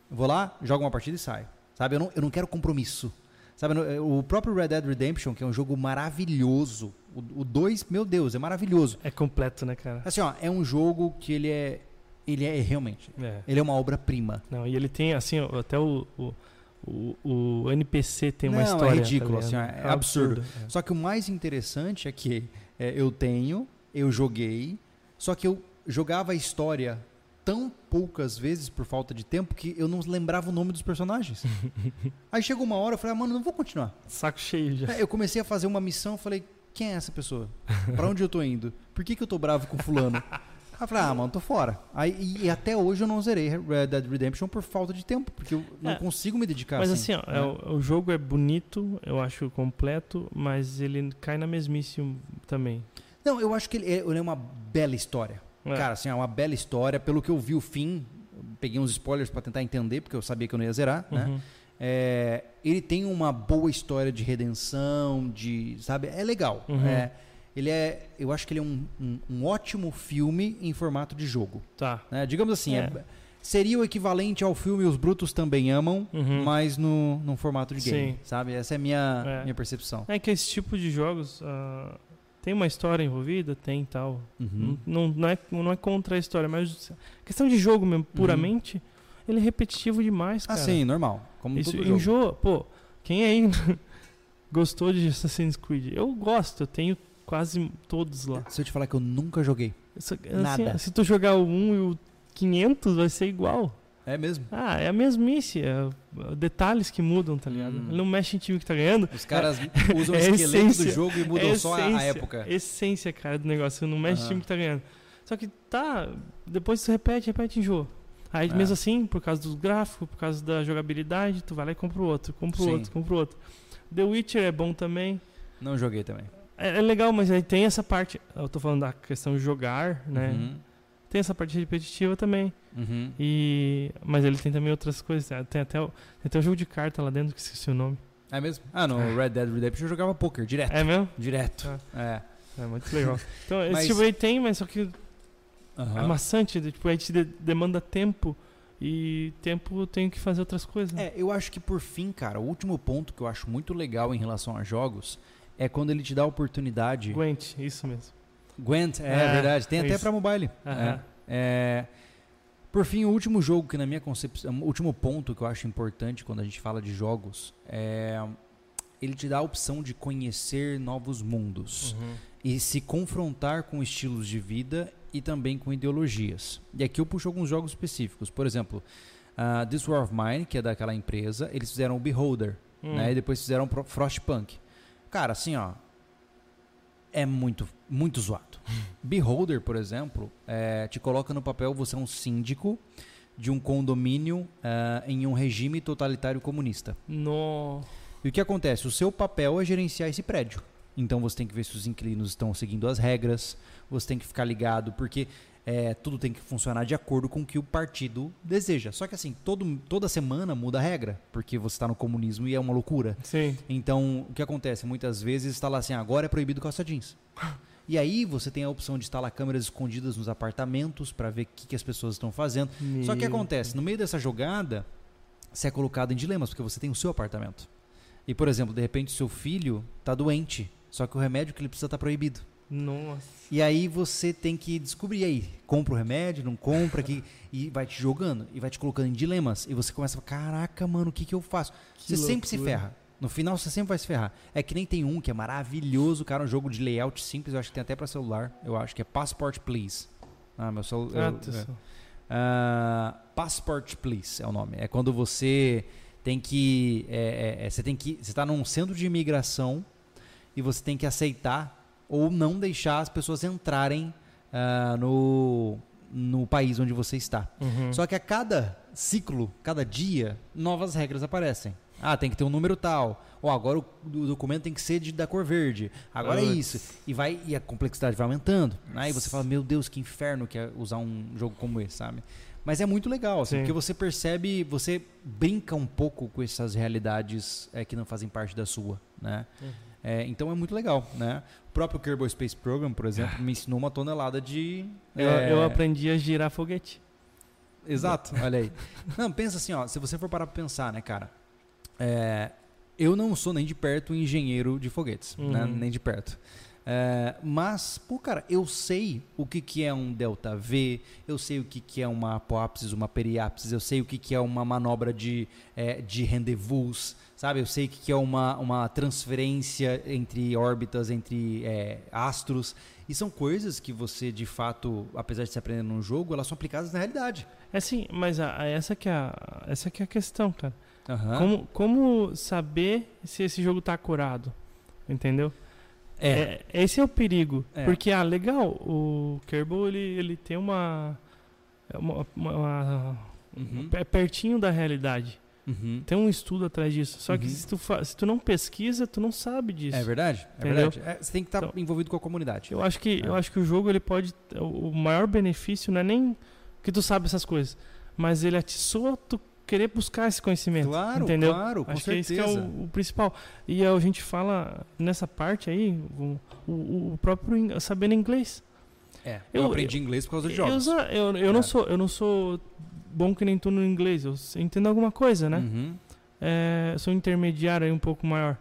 Vou lá, jogo uma partida e saio. Sabe? Eu não, eu não quero compromisso. Sabe? O próprio Red Dead Redemption, que é um jogo maravilhoso. O dois, meu Deus, é maravilhoso. É completo, né, cara? Assim, ó, é um jogo que ele é. Ele é realmente. É. Ele é uma obra-prima. Não, e ele tem, assim, até o. o... O, o N P C tem uma Não, história. É ridículo, tá assim, é absurdo. absurdo. É. Só que o mais interessante é que é, eu tenho, eu joguei, só que eu jogava a história tão poucas vezes por falta de tempo que eu não lembrava o nome dos personagens. Aí chegou uma hora, eu falei, ah, mano, não vou continuar. Saco cheio já. É, eu comecei a fazer uma missão, falei, quem é essa pessoa? Pra onde eu tô indo? Por que que eu tô bravo com fulano? Aí eu falei, ah, mano, tô fora. Aí, e, e até hoje eu não zerei Red Dead Redemption por falta de tempo, porque eu não é, consigo me dedicar mas assim. Mas assim, ó, né? é, o, o jogo é bonito, eu acho completo, mas ele cai na mesmice também. Não, eu acho que ele é, ele é uma bela história. É. Cara, assim, é uma bela história. Pelo que eu vi o fim, peguei uns spoilers pra tentar entender, porque eu sabia que eu não ia zerar, uhum. né? É, ele tem uma boa história de redenção, de, sabe? É legal, uhum. é. Ele é, eu acho que ele é um, um, um ótimo filme em formato de jogo. Tá. Né? Digamos assim, é. É, seria o equivalente ao filme Os Brutos Também Amam, uhum. mas no, no formato de game, Sim. sabe? Essa é a minha, é. minha percepção. É que esse tipo de jogos uh, tem uma história envolvida, tem tal. Uhum. Não, não, é, não é contra a história, mas a questão de jogo mesmo, puramente, uhum. ele é repetitivo demais, cara. Ah, sim, normal. Como Isso, todo jogo. Enjoa, pô, quem aí gostou de Assassin's Creed? Eu gosto, eu tenho quase todos lá. Se eu te falar que eu nunca joguei. Isso, Nada. Assim, se tu jogar o um e o quinhentos, vai ser igual. É mesmo? Ah, é a mesmice. É detalhes que mudam, tá ligado? Hum. Ele não mexe em time que tá ganhando. Os caras é, usam o é esqueleto essência, do jogo e mudam é só essência, a época. Essência, cara, do negócio. Não mexe em uhum. time que tá ganhando. Só que tá... Depois tu repete, repete enjoa. Aí é. mesmo assim, por causa dos gráficos, por causa da jogabilidade, tu vai lá e compra o outro. Compra o Sim. outro, compra o outro. The Witcher é bom também. Não joguei também. É legal, mas aí tem essa parte... Eu tô falando da questão de jogar, né? Uhum. Tem essa parte repetitiva também. Uhum. E, mas ele tem também outras coisas. Tem até, o, tem até o jogo de carta lá dentro, que esqueci o nome. É mesmo? Ah, no é. Red Dead Redemption eu jogava poker, direto. É mesmo? Direto. Ah. É. É muito legal. Então, mas... esse tipo aí tem, mas só que... Uhum. É maçante. Tipo, aí te de, demanda tempo. E tempo eu tenho que fazer outras coisas. Né? É, eu acho que por fim, cara, o último ponto que eu acho muito legal em relação a jogos... É quando ele te dá a oportunidade... Gwent, isso mesmo. Gwent, é, é verdade. Tem é até isso. pra mobile. Uhum. É. É... Por fim, o último jogo que na minha concepção... O último ponto que eu acho importante quando a gente fala de jogos é... Ele te dá a opção de conhecer novos mundos. Uhum. E se confrontar com estilos de vida e também com ideologias. E aqui eu puxo alguns jogos específicos. Por exemplo, uh, This War of Mine, que é daquela empresa, eles fizeram o Beholder. Uhum. Né? E depois fizeram o Frostpunk. Cara, assim, ó, é muito, muito zoado. Beholder, por exemplo, é, te coloca no papel, você é um síndico de um condomínio uh, em um regime totalitário comunista. No. E o que acontece? O seu papel é gerenciar esse prédio. Então você tem que ver se os inquilinos estão seguindo as regras, você tem que ficar ligado, porque é, tudo tem que funcionar de acordo com o que o partido deseja. Só que assim, todo, toda semana muda a regra, porque você está no comunismo e é uma loucura. Sim. Então, o que acontece? Muitas vezes está lá assim, agora é proibido calça jeans. E aí você tem a opção de instalar câmeras escondidas nos apartamentos para ver o que, que as pessoas estão fazendo. Meu. Só que o que acontece? No meio dessa jogada, você é colocado em dilemas, porque você tem o seu apartamento. E, por exemplo, de repente o seu filho está doente, só que o remédio que ele precisa está proibido. Nossa. E aí você tem que descobrir aí, compra o remédio, não compra, que, e vai te jogando, e vai te colocando em dilemas, e você começa a falar, caraca, mano, o que, que eu faço? Que você loucura. Sempre se ferra, no final você sempre vai se ferrar. É que nem tem um que é maravilhoso, cara, um jogo de layout simples, eu acho que tem até pra celular, eu acho, que é Passport Please. Ah, meu celular... Ah, uh, Passport Please é o nome, é quando você tem que... É, é, é, você tem que... Você tá num centro de imigração, e você tem que aceitar ou não deixar as pessoas entrarem uh, no, no país onde você está. Uhum. Só que a cada ciclo, cada dia, novas regras aparecem. Ah, tem que ter um número tal. Ou oh, agora o, o documento tem que ser de, da cor verde. Agora Uts. é isso. E, vai, e a complexidade vai aumentando. Aí você fala, meu Deus, que inferno que é usar um jogo como esse, sabe? Mas é muito legal, assim, porque você percebe, você brinca um pouco com essas realidades é, que não fazem parte da sua, né? Uhum. É, então é muito legal, né? O próprio Kerbal Space Program, por exemplo, me ensinou uma tonelada de... Eu, é... eu aprendi a girar foguete. Exato, olha aí. Não, pensa assim, ó, se você for parar pra pensar, né, cara? É, eu não sou nem de perto um engenheiro de foguetes, uhum. né? Nem de perto. É, mas, pô, cara, eu sei o que, que é um delta V, eu sei o que, que é uma apoápsis, uma periápsis, eu sei o que, que é uma manobra de, é, de rendezvous, sabe? Eu sei o que, que é uma, uma transferência entre órbitas, entre é, astros, e são coisas que você, de fato, apesar de se aprender num jogo, elas são aplicadas na realidade. É sim, mas a, a, essa, que é a, essa que é a questão, cara. Uhum. Como, como saber se esse jogo tá curado, entendeu? É. É, esse é o perigo, é. porque, ah, legal, o Kerbal, ele, ele tem uma... uma, uma, uma uhum. É pertinho da realidade. Uhum. Tem um estudo atrás disso. Só uhum. que se tu, se tu não pesquisa, tu não sabe disso. É verdade, é verdade. É, você tem que estar tá então, envolvido com a comunidade. Eu acho que, é. eu acho que o jogo, ele pode... O maior benefício não é nem que tu sabe essas coisas, mas ele atiçou tu querer buscar esse conhecimento, claro, entendeu? Claro, com Acho certeza. que esse que é o, o principal. E a gente fala nessa parte aí, o, o, o próprio in, sabendo inglês. É, eu, eu aprendi inglês por causa de jogos. Eu, eu, eu, é. não sou, eu não sou bom que nem tu no inglês, eu entendo alguma coisa, né? Uhum. É, eu sou intermediário aí um pouco maior.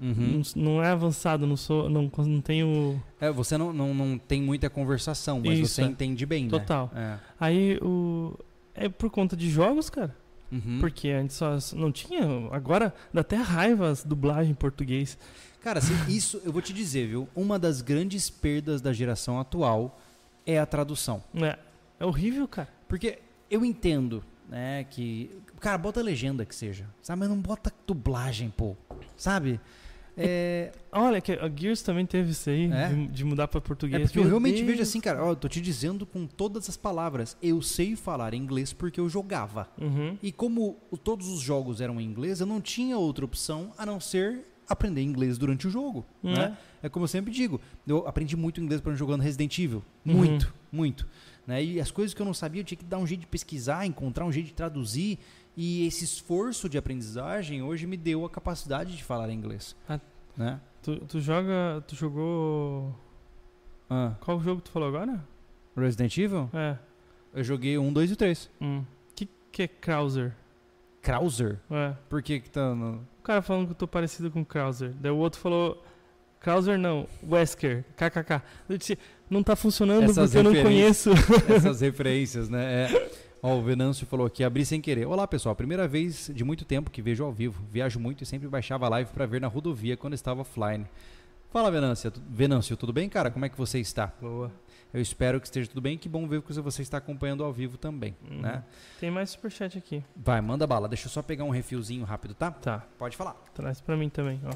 Uhum. Não, não é avançado, não, sou, não, não tenho... É, você não, não, não tem muita conversação, mas isso, você entende bem, total. Né? Total. É. Aí, o... é por conta de jogos, cara. Uhum. Porque antes só não tinha, agora dá até raiva as dublagens em português. Cara, assim, isso eu vou te dizer, viu? Uma das grandes perdas da geração atual é a tradução. É, é horrível, cara. Porque eu entendo, né, que... Cara, bota legenda que seja, sabe? Mas não bota dublagem, pô, sabe? É... Olha, que a Gears também teve isso aí, é? de, de mudar pra português. É porque eu realmente Deus. vejo assim, cara, ó, eu tô te dizendo com todas as palavras, eu sei falar inglês porque eu jogava. Uhum. E como todos os jogos eram em inglês, eu não tinha outra opção a não ser aprender inglês durante o jogo, uhum. né? É como eu sempre digo, eu aprendi muito inglês jogando Resident Evil, muito, uhum. muito. Né? E as coisas que eu não sabia, eu tinha que dar um jeito de pesquisar, encontrar um jeito de traduzir. E esse esforço de aprendizagem hoje me deu a capacidade de falar inglês. Ah, né? Tu, tu joga... Tu jogou... Ah. Qual jogo tu falou agora? Resident Evil? É. Eu joguei um, dois e três. Hum. Que que é Krauser? Krauser? É. Por que que tá no... O cara falando que eu tô parecido com Krauser. Daí o outro falou... Krauser não, Wesker, kkk. Eu disse, não tá funcionando essas porque eu não conheço. Essas referências, né? É... Ó, o Venâncio falou aqui, abri sem querer. Olá, pessoal, primeira vez de muito tempo que vejo ao vivo. Viajo muito e sempre baixava a live pra ver na rodovia quando estava offline. Fala, Venâncio. Venâncio, tudo bem, cara? Como é que você está? Boa. Eu espero que esteja tudo bem. Que bom ver que você está acompanhando ao vivo também, uhum. né? Tem mais superchat aqui. Vai, manda bala. Deixa eu só pegar um refilzinho rápido, tá? Tá. Pode falar. Traz pra mim também, ó.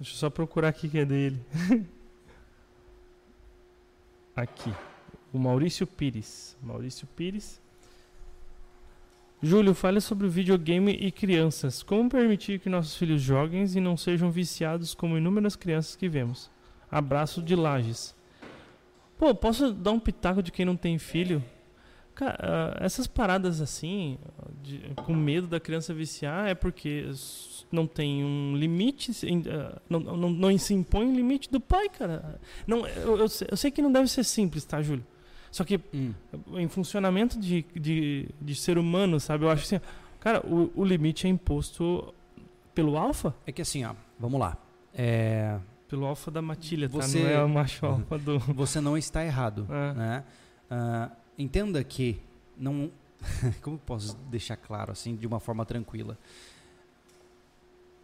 Deixa eu só procurar aqui que é dele. Aqui. O Maurício Pires. Maurício Pires. Júlio, fale sobre o videogame e crianças. Como permitir que nossos filhos joguem e não sejam viciados como inúmeras crianças que vemos? Abraço de Lages. Pô, posso dar um pitaco de quem não tem filho? Cara, essas paradas assim, de, com medo da criança viciar, é porque não tem um limite, não, não, não se impõe o limite do pai, cara. Não, eu, eu, eu sei que não deve ser simples, tá, Júlio? Só que hum. em funcionamento de, de, de ser humano, sabe? Eu acho assim, cara, o, o limite é imposto pelo alfa. É que assim, ó, vamos lá. É... Pelo alfa da matilha, você... tá? Não é o macho alfa do... Você não está errado, é. né? Uh, entenda que não... Como eu posso deixar claro, assim, de uma forma tranquila?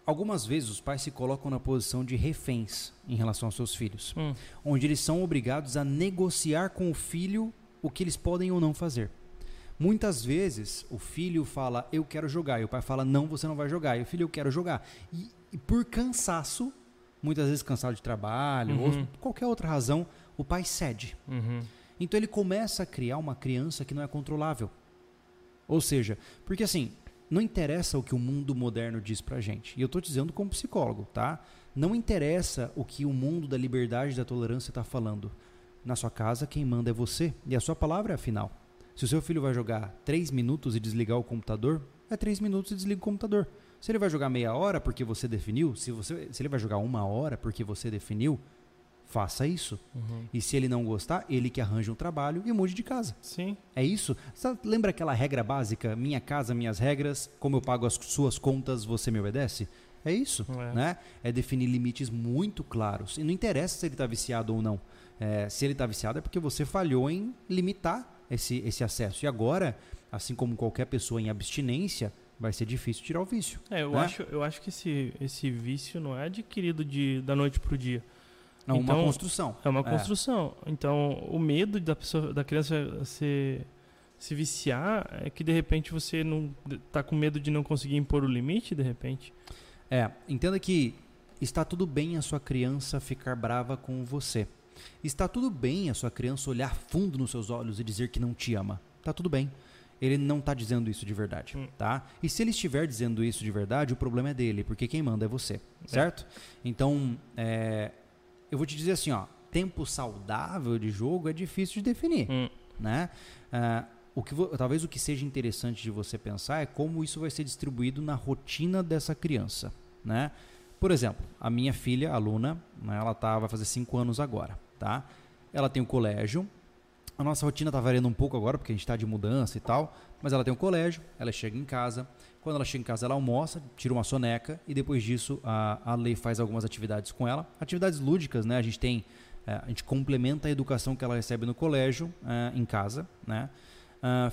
Algumas vezes os pais se colocam na posição de reféns em relação aos seus filhos, hum. onde eles são obrigados a negociar com o filho o que eles podem ou não fazer. Muitas vezes o filho fala, eu quero jogar, e o pai fala, não, você não vai jogar, e o filho, eu quero jogar. E, e por cansaço, muitas vezes cansado de trabalho, uhum. ou qualquer outra razão, o pai cede. Uhum. Então ele começa a criar uma criança que não é controlável. Ou seja, porque assim... Não interessa o que o mundo moderno diz pra gente. E eu tô dizendo como psicólogo, tá? Não interessa o que o mundo da liberdade e da tolerância tá falando. Na sua casa, quem manda é você. E a sua palavra é a final. Se o seu filho vai jogar três minutos e desligar o computador, é três minutos e desliga o computador. Se ele vai jogar meia hora porque você definiu, se, você, se ele vai jogar uma hora porque você definiu, faça isso. Uhum. E se ele não gostar, ele que arranja um trabalho e mude de casa. Sim. É isso. Você lembra aquela regra básica? Minha casa, minhas regras. Como eu pago as suas contas, você me obedece? É isso. É, né? É definir limites muito claros. E não interessa se ele está viciado ou não. É, se ele está viciado é porque você falhou em limitar esse, esse acesso. E agora, assim como qualquer pessoa em abstinência, vai ser difícil tirar o vício. É, eu, né? acho, eu acho que esse, esse vício não é adquirido de, da noite para o dia. Não, então, uma construção. É uma construção. É. Então, o medo da, pessoa, da criança se, se viciar é que, de repente, você não está com medo de não conseguir impor o limite, de repente. É, entenda que está tudo bem a sua criança ficar brava com você. Está tudo bem a sua criança olhar fundo nos seus olhos e dizer que não te ama. Está tudo bem. Ele não está dizendo isso de verdade, hum. tá? E se ele estiver dizendo isso de verdade, o problema é dele, porque quem manda é você, certo? É. Então, é... Eu vou te dizer assim, ó, tempo saudável de jogo é difícil de definir, hum. né? Uh, o que vo- talvez o que seja interessante de você pensar é como isso vai ser distribuído na rotina dessa criança, né? Por exemplo, a minha filha, a Luna, né, ela tá, vai fazer cinco anos agora, tá? Ela tem o colégio, A nossa rotina tá variando um pouco agora, porque a gente tá de mudança e tal, mas ela tem um colégio, ela chega em casa, quando ela chega em casa ela almoça, tira uma soneca e depois disso a, a Lei faz algumas atividades com ela, atividades lúdicas, né, a gente tem, a gente complementa a educação que ela recebe no colégio, em casa, né,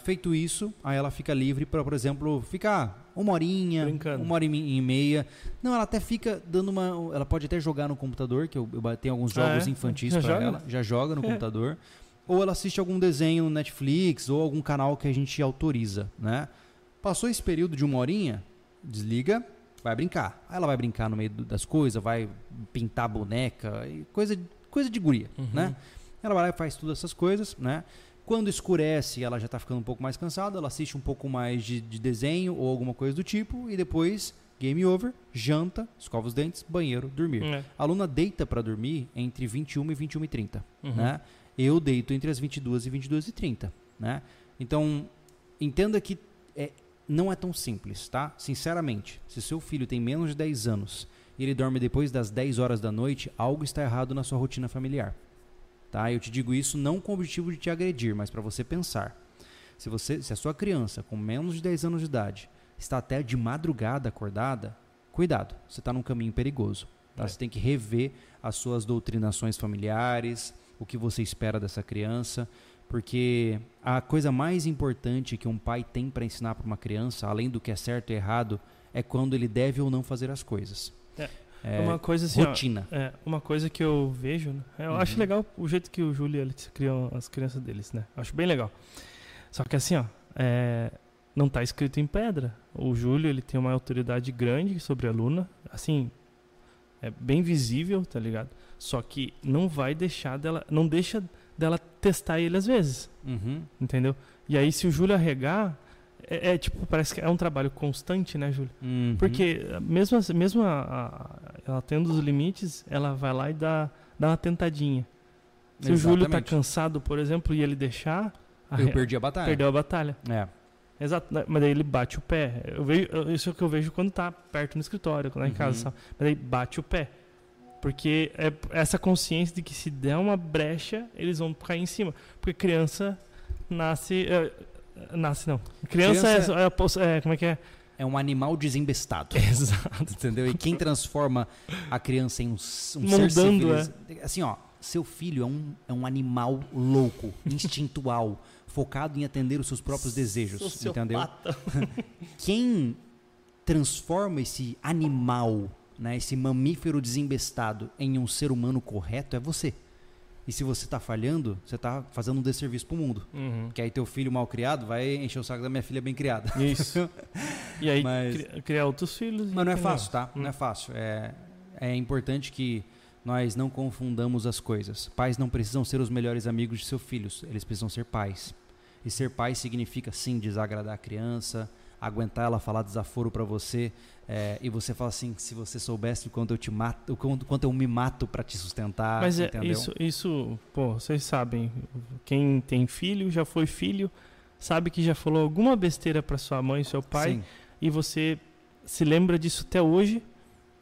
feito isso, aí ela fica livre para, por exemplo, ficar uma horinha, brincando. uma hora e meia, não, ela até fica dando uma, ela pode até jogar no computador, que eu, eu tenho alguns jogos ah, é? infantis para ela, já joga no é. computador, ou ela assiste algum desenho no Netflix, ou algum canal que a gente autoriza, né? Passou esse período de uma horinha, desliga, vai brincar. Aí ela vai brincar no meio das coisas, vai pintar boneca, coisa, coisa de guria, uhum. né? Ela vai lá e faz todas essas coisas, né? Quando escurece, ela já tá ficando um pouco mais cansada, ela assiste um pouco mais de, de desenho ou alguma coisa do tipo, e depois, game over, janta, escova os dentes, banheiro, dormir. É. A aluna deita para dormir entre vinte e uma e vinte e uma e trinta, uhum. né? Eu deito entre as vinte e duas e vinte e duas e trinta, né? Então, entenda que é, não é tão simples, tá? Sinceramente, se seu filho tem menos de dez anos e ele dorme depois das dez horas da noite, algo está errado na sua rotina familiar, tá? Eu te digo isso não com o objetivo de te agredir, mas para você pensar. Se, você, se a sua criança com menos de dez anos de idade está até de madrugada acordada, cuidado, você está num caminho perigoso, tá? É. Você tem que rever as suas doutrinações familiares, o que você espera dessa criança, porque a coisa mais importante que um pai tem para ensinar para uma criança, além do que é certo e errado, é quando ele deve ou não fazer as coisas. É, é uma coisa assim, rotina. Ó, é, uma coisa que eu vejo, né? eu uhum. acho legal o jeito que o Júlio ele criou as crianças deles, né? Acho bem legal. Só que assim, ó, é, não está escrito em pedra. O Júlio ele tem uma autoridade grande sobre a Luna, assim. É bem visível, tá ligado? Só que não vai deixar dela... Não deixa dela testar ele às vezes. Uhum. Entendeu? E aí se o Júlio arregar... É, é tipo, parece que é um trabalho constante, né, Júlio? Uhum. Porque mesmo, mesmo a, a, ela tendo os limites, ela vai lá e dá, dá uma tentadinha. Se Exatamente. o Júlio tá cansado, por exemplo, e ele deixar... A, Eu perdi a batalha. Perdeu a batalha. É. Exato, mas daí ele bate o pé. Eu vejo, isso é o que eu vejo quando tá perto no escritório, quando é em uhum. casa, sabe? Mas daí bate o pé. Porque é essa consciência de que se der uma brecha, eles vão cair em cima. Porque criança nasce... É, nasce não. Criança, criança é, é, é... Como é que é? É um animal desembestado. Exato. Entendeu? E quem transforma a criança em um, um ser civilizado... É. Assim, ó. Seu filho é um, é um animal louco, instintual... focado em atender os seus próprios desejos, Sociopata. entendeu? Quem transforma esse animal, né, esse mamífero desembestado em um ser humano correto é você. E se você está falhando, você está fazendo um desserviço para o mundo. Uhum. Porque aí teu filho mal criado vai encher o saco da minha filha bem criada. Isso. E aí Mas... criar outros filhos... Mas não é fácil, tá? Hum. Não é fácil. É, é importante que... Nós não confundamos as coisas. Pais não precisam ser os melhores amigos de seus filhos. Eles precisam ser pais. E ser pai significa, sim, desagradar a criança, aguentar ela falar desaforo pra você. É, e você fala assim, se você soubesse o quanto eu, te mato, o quanto, quanto eu me mato pra te sustentar. Mas é, isso, isso, pô, vocês sabem. Quem tem filho, já foi filho, sabe que já falou alguma besteira pra sua mãe, seu pai. Sim. E você se lembra disso até hoje.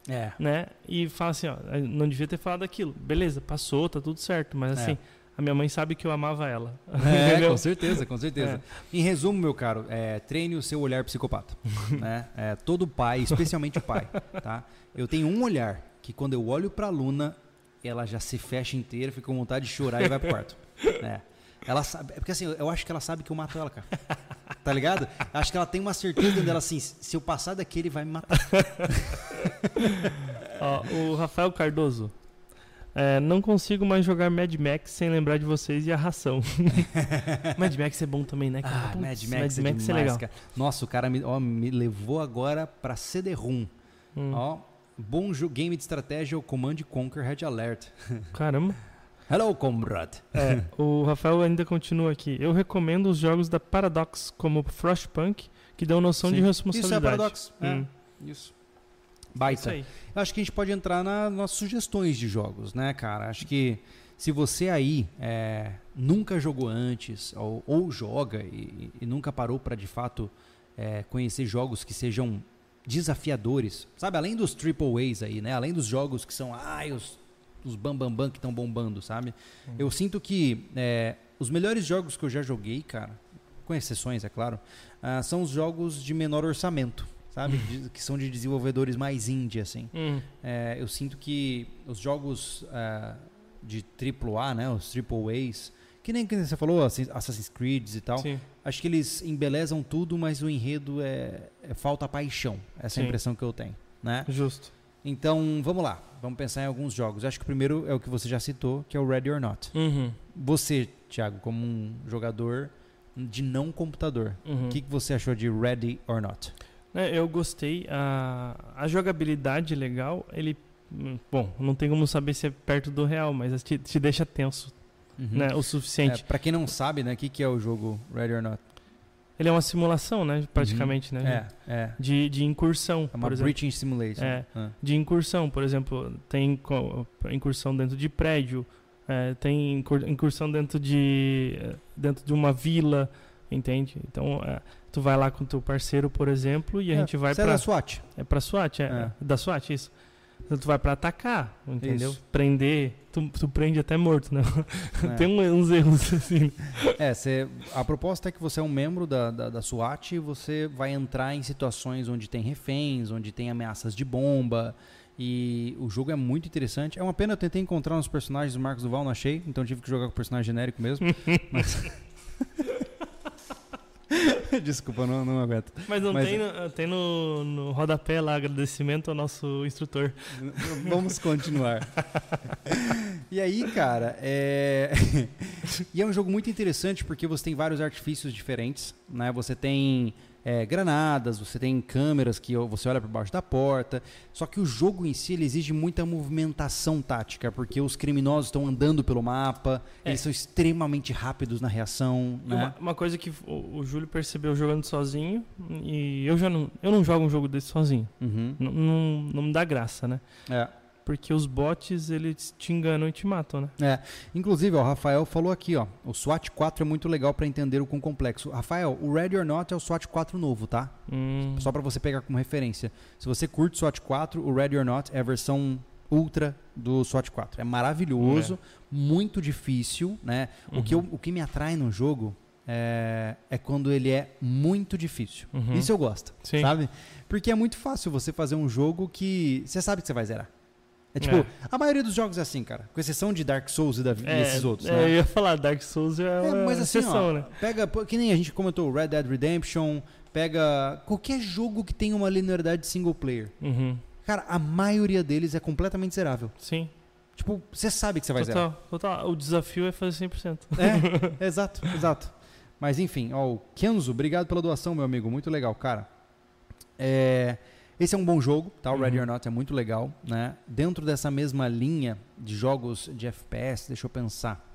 É. Né? E fala assim, ó, não devia ter falado aquilo. Beleza, passou, tá tudo certo. Mas assim, é. a minha mãe sabe que eu amava ela. É, com certeza, com certeza. É. Em resumo, meu caro, é, treine o seu olhar psicopata. Né? É, todo pai, especialmente o pai, tá? Eu tenho um olhar que quando eu olho pra Luna, ela já se fecha inteira, fica com vontade de chorar e vai pro quarto. É. Ela sabe, porque assim, eu acho que ela sabe que eu mato ela, cara. Tá ligado? Acho que ela tem uma certeza dela assim, se eu passar daqui ele vai me matar. Ó, o Rafael Cardoso. É, não consigo mais jogar Mad Max sem lembrar de vocês e a ração. Mad Max é bom também, né? Ah, Putz, Mad Max, Mad Max é, demais, é legal. Cara. Nossa, o cara me, ó, me levou agora pra C D ROM. Hum. Ó, bom game de estratégia, o Command Conquer Red Alert. Caramba. Hello, comrade. É, o Rafael ainda continua aqui. Eu recomendo os jogos da Paradox, como Frostpunk, que dão noção Sim. de responsabilidade. Isso é Paradox. Hum. É. Isso. Baita. Isso aí. Acho que a gente pode entrar nas nossas sugestões de jogos, né, cara? Acho que se você aí é, nunca jogou antes ou, ou joga e, e nunca parou para, de fato, é, conhecer jogos que sejam desafiadores, sabe? Além dos triple A's aí, né? Além dos jogos que são... Ah, os... os bambambam bam, bam que estão bombando, sabe? Hum. Eu sinto que é, Os melhores jogos que eu já joguei, cara, com exceções, é claro, uh, são os jogos de menor orçamento, sabe? De, que são de desenvolvedores mais indie, assim. Hum. É, eu sinto que os jogos uh, de triplo A, né? Os triple A's, que nem que você falou, Assassin's Creed e tal. Sim. Acho que eles embelezam tudo, mas o enredo é, é falta paixão. Essa Sim. é a impressão que eu tenho, né? Justo. Então, vamos lá. Vamos pensar em alguns jogos. Acho que o primeiro é o que você já citou, que é o Ready or Not. Uhum. Você, Thiago, como um jogador de não computador, o uhum. que, que você achou de Ready or Not? É, eu gostei. A, a jogabilidade legal, ele... Bom, não tem como saber se é perto do real, mas te, te deixa tenso. Uhum. Né, o suficiente. É, pra quem não sabe, né, o que, que é o jogo Ready or Not? Ele é uma simulação, né? Praticamente, uhum. né? É, é. De, de incursão, é uma por exemplo. Breaching simulation. É, ah. De incursão, por exemplo, tem incursão dentro de prédio, é, tem incursão dentro de, dentro de uma vila, entende? Então, é, tu vai lá com o teu parceiro, por exemplo, e a é, gente vai pra... É da SWAT. É pra SWAT, é. é. Da SWAT, isso. Então, tu vai pra atacar, entendeu? Isso. Prender... Tu, tu prende até morto, né? É. Tem uns erros assim. É, cê, a proposta é que você é um membro da, da, da SWAT e você vai entrar em situações onde tem reféns, onde tem ameaças de bomba. E o jogo é muito interessante. É uma pena, eu tentei encontrar uns personagens do Marcos Duval, não achei. Então tive que jogar com o personagem genérico mesmo. Mas... Desculpa, não, não aguento. Mas não Mas, tem, no, tem no, no rodapé lá, agradecimento ao nosso instrutor. Vamos continuar. E aí, cara, é... e é um jogo muito interessante porque você tem vários artifícios diferentes, né? Você tem é, granadas, você tem câmeras que você olha por baixo da porta. Só que o jogo em si ele exige muita movimentação tática, porque os criminosos estão andando pelo mapa, é. eles são extremamente rápidos na reação. Né? Uma, uma coisa que o, o Júlio percebeu jogando sozinho, e eu já não, eu não jogo um jogo desse sozinho. Uhum. Não, não, não me dá graça, né? É. Porque os bots, eles te enganam e te matam, né? É. Inclusive, ó, o Rafael falou aqui, ó. O SWAT quatro é muito legal pra entender o quão complexo. Rafael, o Ready or Not é o SWAT quatro novo, tá? Hum. Só pra você pegar como referência. Se você curte o SWAT quatro, o Ready or Not é a versão ultra do SWAT quatro. É maravilhoso, é. muito difícil, né? Uhum. O que eu, o que me atrai no jogo... É, é quando ele é muito difícil. Uhum. Isso eu gosto, Sim. sabe? Porque é muito fácil você fazer um jogo que você sabe que você vai zerar. É tipo, é. a maioria dos jogos é assim, cara. Com exceção de Dark Souls e, da, é, e esses outros, é, né? Eu ia falar, Dark Souls é, é uma mas assim, exceção, ó, né? Pega, que nem a gente comentou, Red Dead Redemption, pega qualquer jogo que tenha uma linearidade single player. Uhum. Cara, a maioria deles é completamente zerável. Sim. Tipo, você sabe que você vai total, zerar. Total, o desafio é fazer cem por cento. É, exato, exato. Mas enfim, ó, o Kenzo, obrigado pela doação, meu amigo, muito legal, cara. É, esse é um bom jogo, tá? O Ready uhum. or Not é muito legal, né? Dentro dessa mesma linha de jogos de F P S, deixa eu pensar.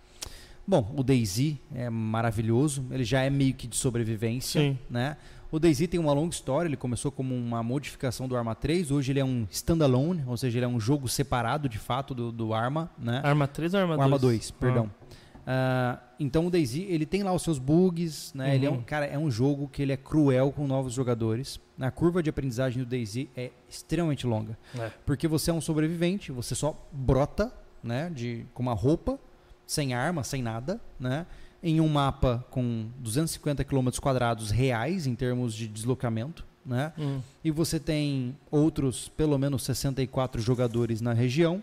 Bom, o DayZ é maravilhoso, ele já é meio que de sobrevivência, Sim. né? O DayZ tem uma longa história, ele começou como uma modificação do Arma três, hoje ele é um standalone, ou seja, ele é um jogo separado de fato do, do Arma, né? Arma três ou Arma dois? Arma dois, perdão. Ah. Uh, então o DayZ, ele tem lá os seus bugs, né? Uhum. Ele é um, cara, é um jogo que ele é cruel com novos jogadores. A curva de aprendizagem do DayZ é extremamente longa. É. Porque você é um sobrevivente, você só brota, né? De, com uma roupa, sem arma, sem nada, né? Em um mapa com duzentos e cinquenta quilômetros quadrados reais em termos de deslocamento, né? Uhum. E você tem outros, pelo menos sessenta e quatro jogadores na região.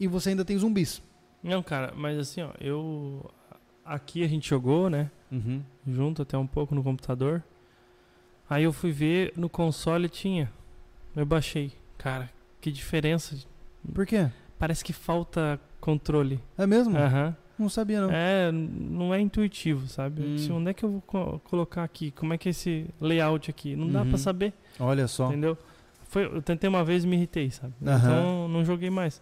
E você ainda tem zumbis. Não, cara, mas assim, ó, eu... Aqui a gente jogou, né? Uhum. Junto até um pouco no computador. Aí eu fui ver, no console tinha. Eu baixei. Cara, que diferença. Por quê? Parece que falta controle. É mesmo? Aham. Uhum. Não sabia, não. É, não é intuitivo, sabe? Hum. Assim, onde é que eu vou co- colocar aqui? Como é que é esse layout aqui? Não uhum. dá pra saber. Olha só. Entendeu? Foi, eu tentei uma vez e me irritei, sabe? Uhum. Então, não joguei mais.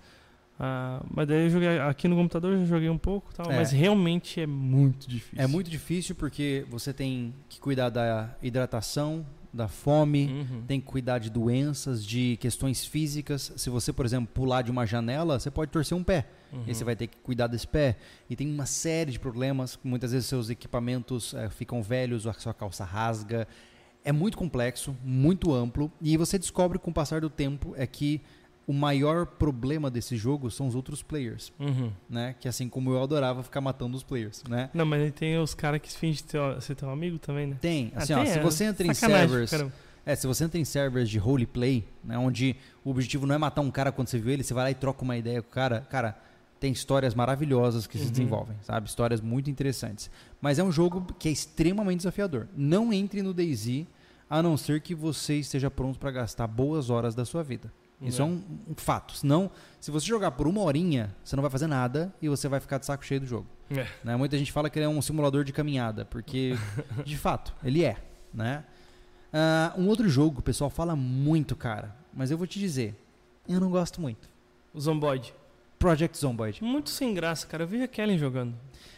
Ah, mas daí eu joguei aqui no computador, já joguei um pouco, tal, é. mas realmente é muito difícil. É muito difícil porque você tem que cuidar da hidratação, da fome, uhum. tem que cuidar de doenças, de questões físicas. Se você, por exemplo, pular de uma janela, você pode torcer um pé. Uhum. E aí você vai ter que cuidar desse pé. E tem uma série de problemas. Muitas vezes seus equipamentos é, ficam velhos, a sua calça rasga. É muito complexo, muito amplo. E você descobre com o passar do tempo é que o maior problema desse jogo são os outros players, uhum. né? Que assim como eu adorava ficar matando os players, né? Não, mas tem os caras que fingem ser teu amigo também, né? Tem, assim, ah, ó, tem, se você entra é, em servers... Caramba. É, se você entra em servers de roleplay, né? Onde o objetivo não é matar um cara quando você viu ele, você vai lá e troca uma ideia com o cara, cara... Tem histórias maravilhosas que uhum. se desenvolvem, sabe? Histórias muito interessantes. Mas é um jogo que é extremamente desafiador. Não entre no DayZ, a não ser que você esteja pronto para gastar boas horas da sua vida. Uhum. Isso é um, um fato. Senão, se você jogar por uma horinha, você não vai fazer nada e você vai ficar de saco cheio do jogo. É. Né? Muita gente fala que ele é um simulador de caminhada, porque, de fato, ele é. Né? Uh, um outro jogo que o pessoal fala muito, cara, mas eu vou te dizer, eu não gosto muito. O Zomboid. Project Zomboid. Muito sem graça, cara. Eu vejo a Kelly jogando.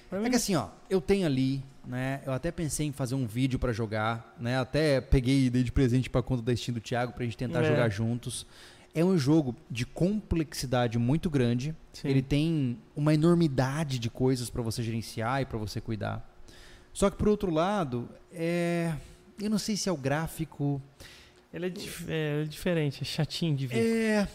Pra é que assim, ó, eu tenho ali, né? Eu até pensei em fazer um vídeo pra jogar, né? Até peguei dei de presente pra conta da Steam do Thiago pra gente tentar é. jogar juntos. É um jogo de complexidade muito grande. Sim. Ele tem uma enormidade de coisas pra você gerenciar e pra você cuidar. Só que por outro lado, é... eu não sei se é o gráfico... Ele é, dif é diferente, é chatinho de ver. É,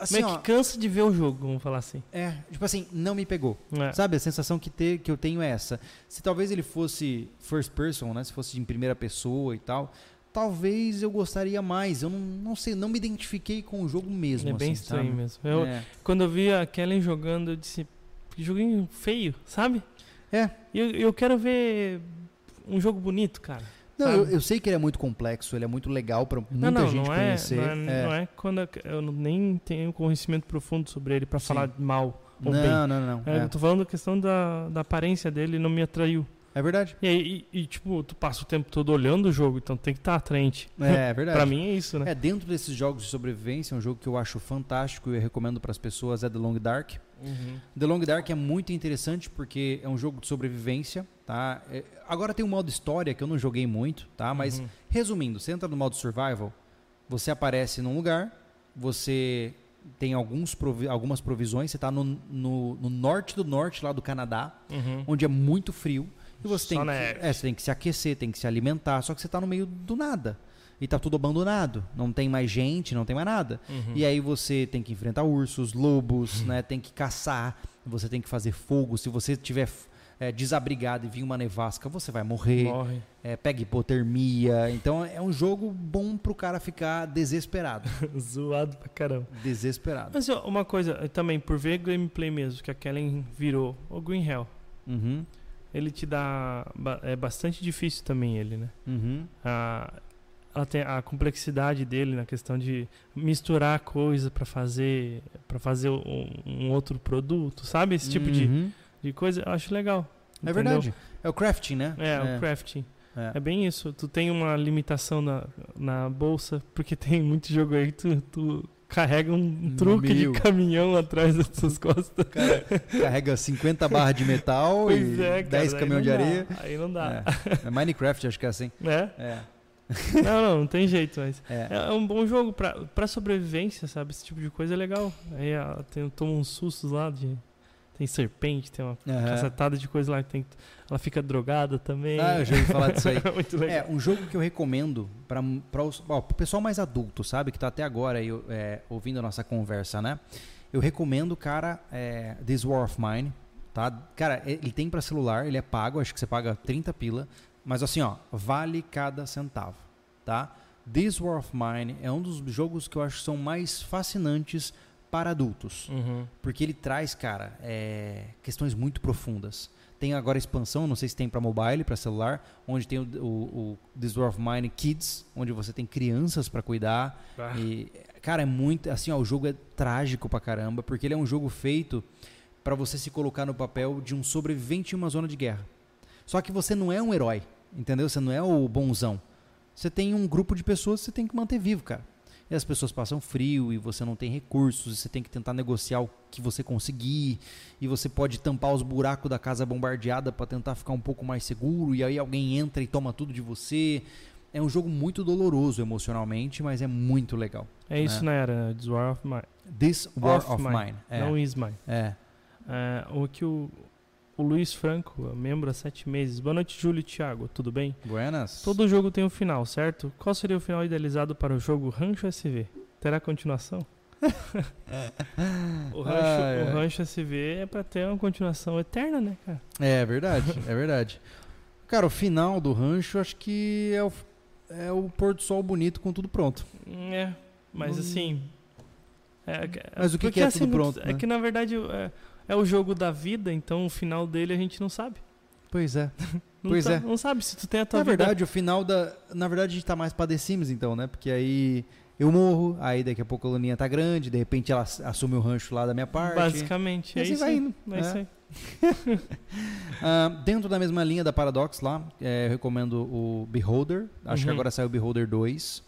assim, meio que ó, cansa de ver o jogo, vamos falar assim. É, tipo assim, não me pegou. É. Sabe, a sensação que, te, que eu tenho é essa. Se talvez ele fosse first person, né? Se fosse em primeira pessoa e tal, talvez eu gostaria mais. Eu não, não sei, não me identifiquei com o jogo mesmo. Ele é bem assim, estranho sabe? mesmo. Eu, é. Quando eu vi a Kelly jogando, eu disse, joguinho feio, sabe? É. Eu, eu quero ver um jogo bonito, cara. Não, eu, eu sei que ele é muito complexo, ele é muito legal para muita não, não, gente não é, conhecer. Não é, é. não é quando eu, eu nem tenho conhecimento profundo sobre ele para falar mal ou não, bem. Não, não, não. É, é. Eu tô falando da questão da, da aparência dele, não me atraiu. É verdade. E, e, e tipo, tu passa o tempo todo olhando o jogo, então tem que estar tá atraente. É, é verdade. Pra mim é isso, né? É, dentro desses jogos de sobrevivência, um jogo que eu acho fantástico e eu recomendo pras pessoas é The Long Dark. Uhum. The Long Dark é muito interessante porque é um jogo de sobrevivência, tá? É, agora tem um modo história que eu não joguei muito, tá? Mas, uhum. resumindo, você entra no modo survival, você aparece num lugar, você tem alguns provi algumas provisões, você tá no, no, no norte do norte, lá do Canadá, uhum. onde é muito frio. E você tem, que, é, você tem que se aquecer, tem que se alimentar, só que você está no meio do nada. E tá tudo abandonado. Não tem mais gente, não tem mais nada. Uhum. E aí você tem que enfrentar ursos, lobos, uhum. né? Tem que caçar, você tem que fazer fogo. Se você estiver é, desabrigado e vir uma nevasca, você vai morrer. Morre. É, pega hipotermia. Então é um jogo bom pro cara ficar desesperado. Zoado pra caramba. Desesperado. Mas ó, uma coisa, também, por ver gameplay mesmo, que a Kellen virou o Green Hell. Uhum. Ele te dá... É bastante difícil também ele, né? Uhum. A, ela tem a complexidade dele na questão de misturar coisa para fazer para fazer um, um outro produto, sabe? Esse tipo uhum. de, de coisa eu acho legal. É entendeu? Verdade. É o crafting, né? É, é. o crafting. É. é bem isso. Tu tem uma limitação na, na bolsa, porque tem muito jogo aí que tu... tu carrega um truque Meu. de caminhão atrás das suas costas. Cara, carrega cinquenta barras de metal pois e é, cara, dez caminhões de areia. Aí não dá. É. É Minecraft, acho que é assim. É? É. Não, não, não tem jeito. Mas é. é um bom jogo pra, pra sobrevivência, sabe? Esse tipo de coisa é legal. Aí ó, tem, toma uns sustos lá de... Tem serpente, tem uma uhum. cacetada de coisa lá que tem, ela fica drogada também. Ah, eu já ouvi falar disso aí. Muito legal. É, um jogo que eu recomendo para o pessoal mais adulto, sabe? Que tá até agora aí, é, ouvindo a nossa conversa, né? Eu recomendo, cara, é, This War of Mine, tá? Cara, ele tem para celular, ele é pago, acho que você paga trinta pila. Mas assim, ó, vale cada centavo, tá? This War of Mine é um dos jogos que eu acho que são mais fascinantes para adultos, uhum. porque ele traz, cara, é, questões muito profundas. Tem agora expansão, não sei se tem para mobile, para celular, onde tem o, o, o This War of Mine Kids, onde você tem crianças para cuidar. Ah. E, cara, é muito, assim, ó, o jogo é trágico pra caramba, porque ele é um jogo feito para você se colocar no papel de um sobrevivente em uma zona de guerra. Só que você não é um herói, entendeu? Você não é o bonzão. Você tem um grupo de pessoas que você tem que manter vivo, cara. E as pessoas passam frio e você não tem recursos e você tem que tentar negociar o que você conseguir e você pode tampar os buracos da casa bombardeada para tentar ficar um pouco mais seguro e aí alguém entra e toma tudo de você. É um jogo muito doloroso emocionalmente, mas é muito legal. É né? Isso, não era This War of Mine. This War of, of Mine. mine. É. Não is mine. É. é o que o, o Luiz Franco, membro há sete meses. Boa noite, Júlio e Thiago. Tudo bem? Buenas. Todo jogo tem um final, certo? Qual seria o final idealizado para o jogo Rancho S V? Terá continuação? O rancho, ah, é. O rancho S V é pra ter uma continuação eterna, né, cara? É verdade, é verdade. Cara, o final do rancho acho que é o, é o pôr do sol bonito com tudo pronto. É, mas hum. assim... É, mas o que, que é assim, tudo pronto? É, né? Que na verdade é, é o jogo da vida, então o final dele a gente não sabe. Pois é. Não, pois tá, é. Não sabe se tu tem a tua na vida. Verdade, o final da... Na verdade a gente tá mais pra The Sims então, né? Porque aí... Eu morro, aí daqui a pouco a Luninha tá grande, de repente ela assume o rancho lá da minha parte. Basicamente, é isso, vai indo, é, né? Isso aí. uh, dentro da mesma linha da Paradox lá, é, eu recomendo o Beholder. Acho uhum. que agora saiu o Beholder dois,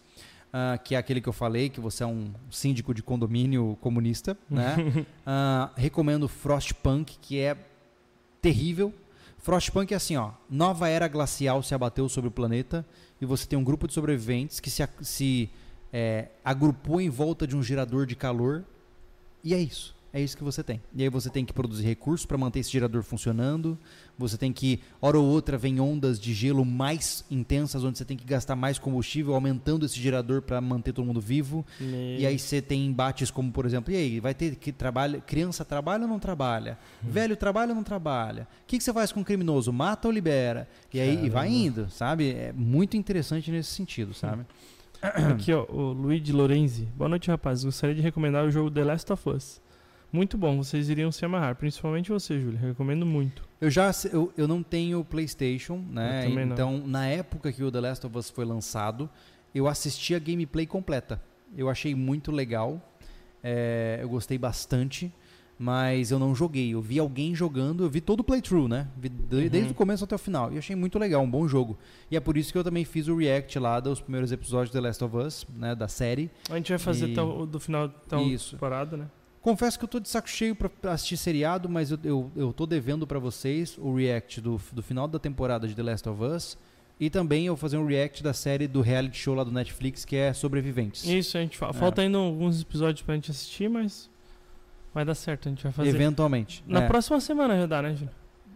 uh, que é aquele que eu falei, que você é um síndico de condomínio comunista, né? uh, recomendo Frostpunk, que é terrível. Frostpunk é assim, ó, nova era glacial se abateu sobre o planeta e você tem um grupo de sobreviventes que se... se É, agrupou em volta de um gerador de calor e é isso, é isso que você tem. E aí você tem que produzir recursos para manter esse gerador funcionando, você tem que, hora ou outra, vem ondas de gelo mais intensas, onde você tem que gastar mais combustível, aumentando esse gerador para manter todo mundo vivo. E, e aí você tem embates como, por exemplo, e aí, vai ter que trabalhar, criança trabalha ou não trabalha? Hum. Velho trabalha ou não trabalha? O que, que você faz com o criminoso? Mata ou libera? E aí e vai indo, sabe? É muito interessante nesse sentido, sabe? Hum. Aqui, ó, o Luigi Lorenzi. Boa noite, rapaz. Gostaria de recomendar o jogo The Last of Us. Muito bom, vocês iriam se amarrar. Principalmente você, Júlio. Recomendo muito. Eu já eu, eu não tenho PlayStation, né? Eu também então, não. Na época que o The Last of Us foi lançado, eu assisti a gameplay completa. Eu achei muito legal. É, eu gostei bastante. Mas eu não joguei. Eu vi alguém jogando, eu vi todo o playthrough, né? Vi desde uhum. o começo até o final. E achei muito legal, um bom jogo. E é por isso que eu também fiz o react lá dos primeiros episódios de The Last of Us, né? Da série. A gente vai fazer e... tal, do final tão parado, né? Confesso que eu tô de saco cheio pra assistir seriado, mas eu, eu, eu tô devendo pra vocês o react do, do final da temporada de The Last of Us. E também eu vou fazer um react da série do reality show lá do Netflix, que é Sobreviventes. Isso, a gente fala. É. Falta ainda alguns episódios pra gente assistir, mas... Vai dar certo, a gente vai fazer. Eventualmente. Na é. próxima semana já dá, né, Júlio?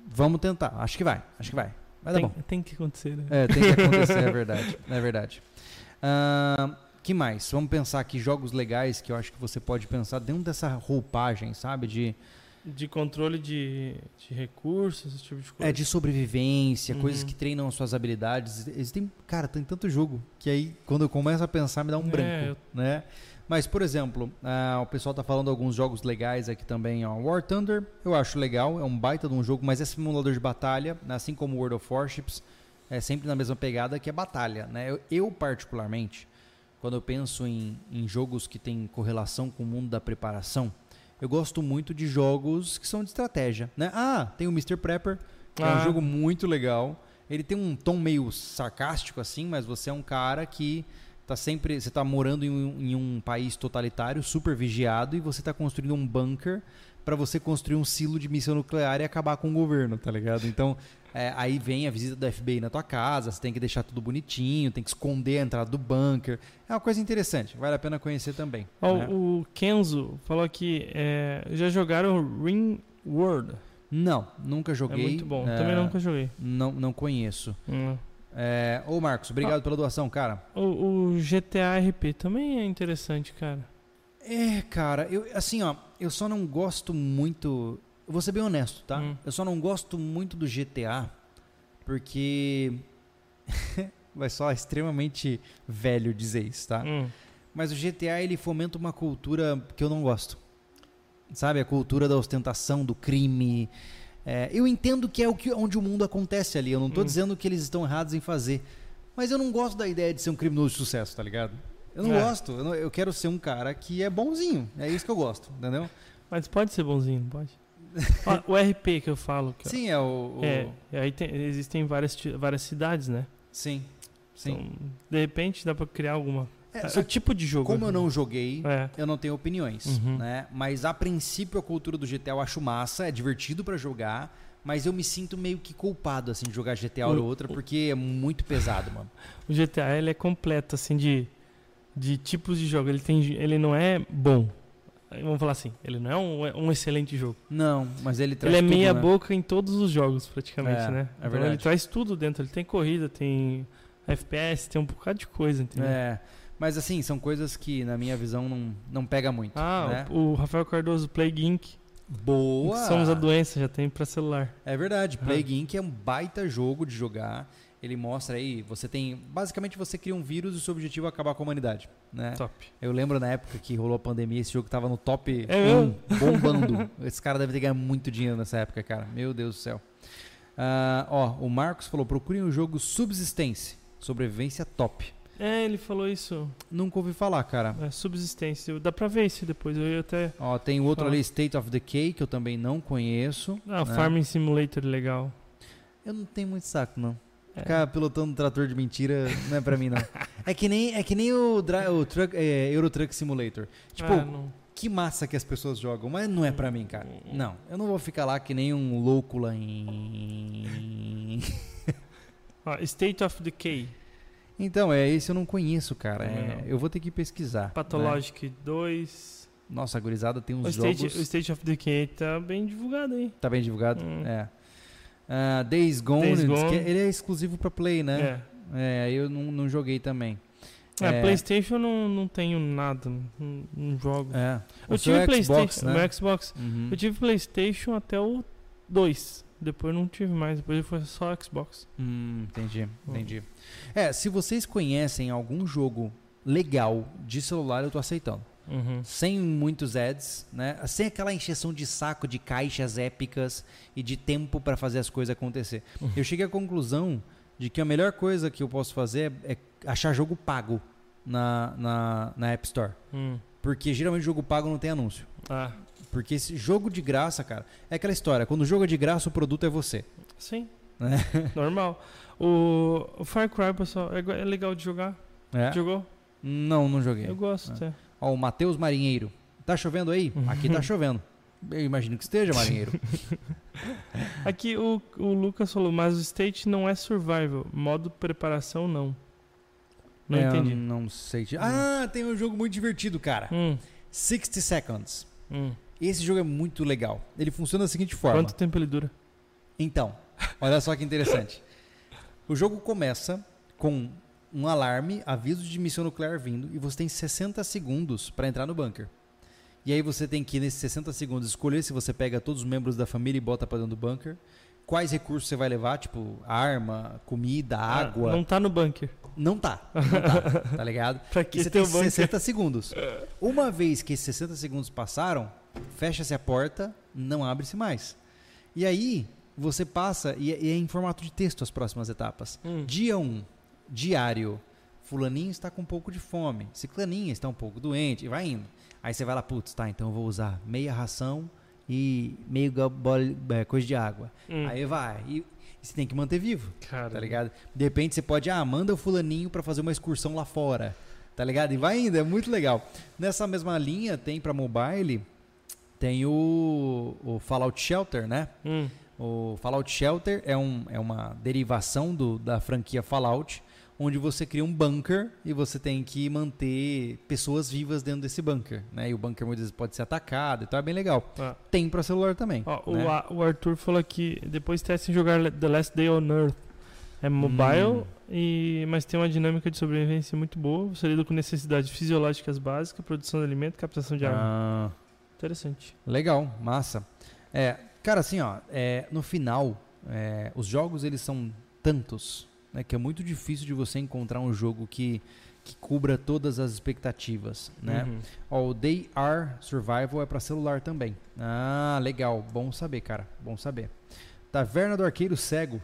Vamos tentar, acho que vai, acho que vai. Vai tem, dar bom. Tem que acontecer, né? É, tem que acontecer, é verdade, é verdade. Uh, que mais? Vamos pensar aqui jogos legais que eu acho que você pode pensar dentro dessa roupagem, sabe? De, de controle de, de recursos, esse tipo de coisa. É, de sobrevivência, uhum. coisas que treinam as suas habilidades. Existem, cara, tem tanto jogo que aí quando eu começo a pensar me dá um é, branco, eu... né? Mas, por exemplo, uh, o pessoal tá falando alguns jogos legais aqui também, ó. War Thunder, eu acho legal, é um baita de um jogo, mas é simulador de batalha, né? Assim como World of Warships, é sempre na mesma pegada que é batalha, né? Eu, eu particularmente, quando eu penso em, em jogos que tem correlação com o mundo da preparação, eu gosto muito de jogos que são de estratégia, né? Ah, tem o mister Prepper, que ah. é um jogo muito legal. Ele tem um tom meio sarcástico assim, mas você é um cara que... Tá sempre, você está morando em um, em um país totalitário, super vigiado, e você está construindo um bunker para você construir um silo de missão nuclear e acabar com o governo, tá ligado? Então, é, aí vem a visita do F B I na tua casa, você tem que deixar tudo bonitinho, tem que esconder a entrada do bunker. É uma coisa interessante, vale a pena conhecer também. Oh, né? O Kenzo falou que é, já jogaram Ring World? Não, nunca joguei. É muito bom, é, também nunca joguei. Não, não conheço. Hum. É, ô Marcos, obrigado ah, pela doação, cara. O, o G T A R P também é interessante, cara. É, cara, eu, assim, ó, eu só não gosto muito. Eu vou ser bem honesto, tá? Hum. Eu só não gosto muito do G T A porque vai só extremamente velho dizer isso, tá? Hum. Mas o G T A ele fomenta uma cultura que eu não gosto, sabe? A cultura da ostentação, do crime. É, eu entendo que é o que, onde o mundo acontece ali. Eu não tô hum. dizendo que eles estão errados em fazer. Mas eu não gosto da ideia de ser um criminoso de sucesso, tá ligado? Eu não é. gosto. Eu, não, eu quero ser um cara que é bonzinho. É isso que eu gosto, entendeu? Mas pode ser bonzinho, pode. O R P que eu falo. Que Sim, é o... o... É, aí tem, existem várias, várias cidades, né? Sim, sim. Então, de repente dá pra criar alguma... É, só, é tipo de jogo. Como eu não joguei, é. eu não tenho opiniões, uhum. né? Mas a princípio a cultura do G T A eu acho massa, é divertido pra jogar, mas eu me sinto meio que culpado assim de jogar G T A ou outra, porque é muito pesado, mano. O G T A ele é completo assim de de tipos de jogo, ele tem ele não é bom. Vamos falar assim, ele não é um, um excelente jogo. Não, mas ele traz Ele é tudo, meia né? boca em todos os jogos praticamente, é, né? É verdade. Então, ele traz tudo dentro, ele tem corrida, tem F P S, tem um bocado de coisa, entendeu? É. Mas assim, são coisas que, na minha visão, não, não pega muito. Ah, né? o, o Rafael Cardoso, Plague Inc. Boa! Somos a doença, já tem pra celular. É verdade, Plague Inc é um baita jogo de jogar. Ele mostra aí, você tem... Basicamente você cria um vírus e o seu objetivo é acabar com a humanidade, né? Top. Eu lembro na época que rolou a pandemia, esse jogo tava no top é um, bombando. Esse cara deve ter ganhado muito dinheiro nessa época, cara. Meu Deus do céu. Uh, ó, o Marcos falou, procurem o jogo Subsistência. Sobrevivência top. É, ele falou isso. Nunca ouvi falar, cara. É, Subsistência. Dá pra ver isso depois. Eu ia até... Ó, tem outro ah. ali, State of Decay, que eu também não conheço. Ah, né? Farming Simulator, legal. Eu não tenho muito saco, não. Ficar é. pilotando um trator de mentira não é pra mim, não. É que nem, é que nem o, dra- o truck, é, Euro Truck Simulator. Tipo, ah, que massa que as pessoas jogam, mas não é pra mim, cara. Não, eu não vou ficar lá que nem um louco lá em... ah, State of Decay. Então, é esse eu não conheço, cara. É, eu vou ter que pesquisar. Pathologic, né? dois... Nossa, a gurizada tem uns o jogos... State, o State of Decay tá bem divulgado aí. Tá bem divulgado, hum. é. Uh, Days Gone, Days Gone. Que ele é exclusivo pra Play, né? É, é eu não, não joguei também. É, é. PlayStation eu não, não tenho nada, não, não jogo. É. Eu tive PlayStation, né? Meu Xbox. Uhum. Eu tive PlayStation até o dois. Depois não tive mais, depois foi só Xbox. Hum, entendi, entendi. É, se vocês conhecem algum jogo legal de celular, eu tô aceitando. Uhum. Sem muitos ads, né? Sem aquela encheção de saco de caixas épicas e de tempo para fazer as coisas acontecer. Uhum. Eu cheguei à conclusão de que a melhor coisa que eu posso fazer é achar jogo pago na, na, na App Store. Uhum. Porque geralmente jogo pago não tem anúncio. Ah. Porque esse jogo de graça, cara, é aquela história. Quando o jogo é de graça, o produto é você. Sim. Né? Normal. O, o Far Cry, pessoal, é legal de jogar. É? Jogou? Não, não joguei. Eu gosto, é. é. Ó, o Matheus Marinheiro. Tá chovendo aí? Aqui tá chovendo. Eu imagino que esteja, Marinheiro. Aqui o, o Lucas falou, mas o State não é survival. Modo preparação, não. Não é, entendi. Não sei. Ah, tem um jogo muito divertido, cara. Hum. sixty Seconds. Hum. Esse jogo é muito legal. Ele funciona da seguinte forma. Quanto tempo ele dura? Então, olha só que interessante. O jogo começa com... um alarme, aviso de missão nuclear vindo, e você tem sessenta segundos para entrar no bunker. E aí você tem que, nesses sessenta segundos, escolher se você pega todos os membros da família e bota para dentro do bunker, quais recursos você vai levar, tipo arma, comida, água... Ah, não tá no bunker. Não tá, não tá, tá ligado? Pra que e você tem sessenta segundos. Uma vez que esses sessenta segundos passaram, fecha-se a porta, não abre-se mais. E aí você passa, e é em formato de texto as próximas etapas. Hum. Dia um. Diário, fulaninho está com um pouco de fome, ciclaninha está um pouco doente, e vai indo. Aí você vai lá, putz, tá, então eu vou usar meia ração e meio coisa de água. Hum. Aí vai, e você tem que manter vivo, Caramba. Tá ligado? De repente você pode, ah, manda o fulaninho para fazer uma excursão lá fora, tá ligado? E vai indo, é muito legal. Nessa mesma linha tem para mobile, tem o, o Fallout Shelter, né? Hum. O Fallout Shelter é, um, é uma derivação do, da franquia Fallout, onde você cria um bunker e você tem que manter pessoas vivas dentro desse bunker, né? E o bunker muitas vezes pode ser atacado, então é bem legal. Ah. Tem para celular também. Oh, né? o, a, o Arthur falou aqui, depois testem jogar The Last Day on Earth. É mobile, hum. e, mas tem uma dinâmica de sobrevivência muito boa. Você lida com necessidades fisiológicas básicas, produção de alimento, captação de arma. Ah. Interessante. Legal, massa. É... Cara, assim, ó, é, no final, é, os jogos eles são tantos, né, que é muito difícil de você encontrar um jogo que, que cubra todas as expectativas, né? Uhum. Ó, o They Are Survival é pra celular também. Ah, legal. Bom saber, cara. Bom saber. Taverna do Arqueiro Cego.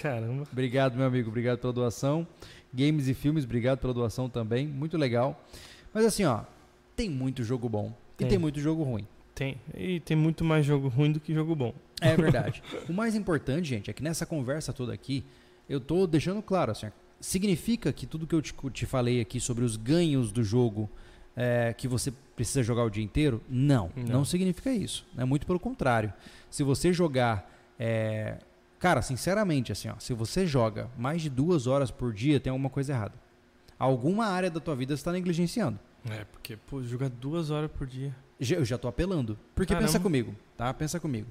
Caramba. Obrigado, meu amigo. Obrigado pela doação. Games e Filmes, obrigado pela doação também. Muito legal. Mas assim, ó, tem muito jogo bom e tem, tem muito jogo ruim. Tem. E tem muito mais jogo ruim do que jogo bom. É verdade. O mais importante, gente, é que nessa conversa toda aqui, eu tô deixando claro, assim, significa que tudo que eu te, te falei aqui sobre os ganhos do jogo é, que você precisa jogar o dia inteiro, não. Não, não significa isso. Né? Muito pelo contrário. Se você jogar... É... Cara, sinceramente, assim, ó, se você joga mais de duas horas por dia, tem alguma coisa errada. Alguma área da tua vida você tá negligenciando. É, porque, pô, jogar duas horas por dia... Eu já tô apelando. Porque Caramba. pensa comigo, tá? Pensa comigo.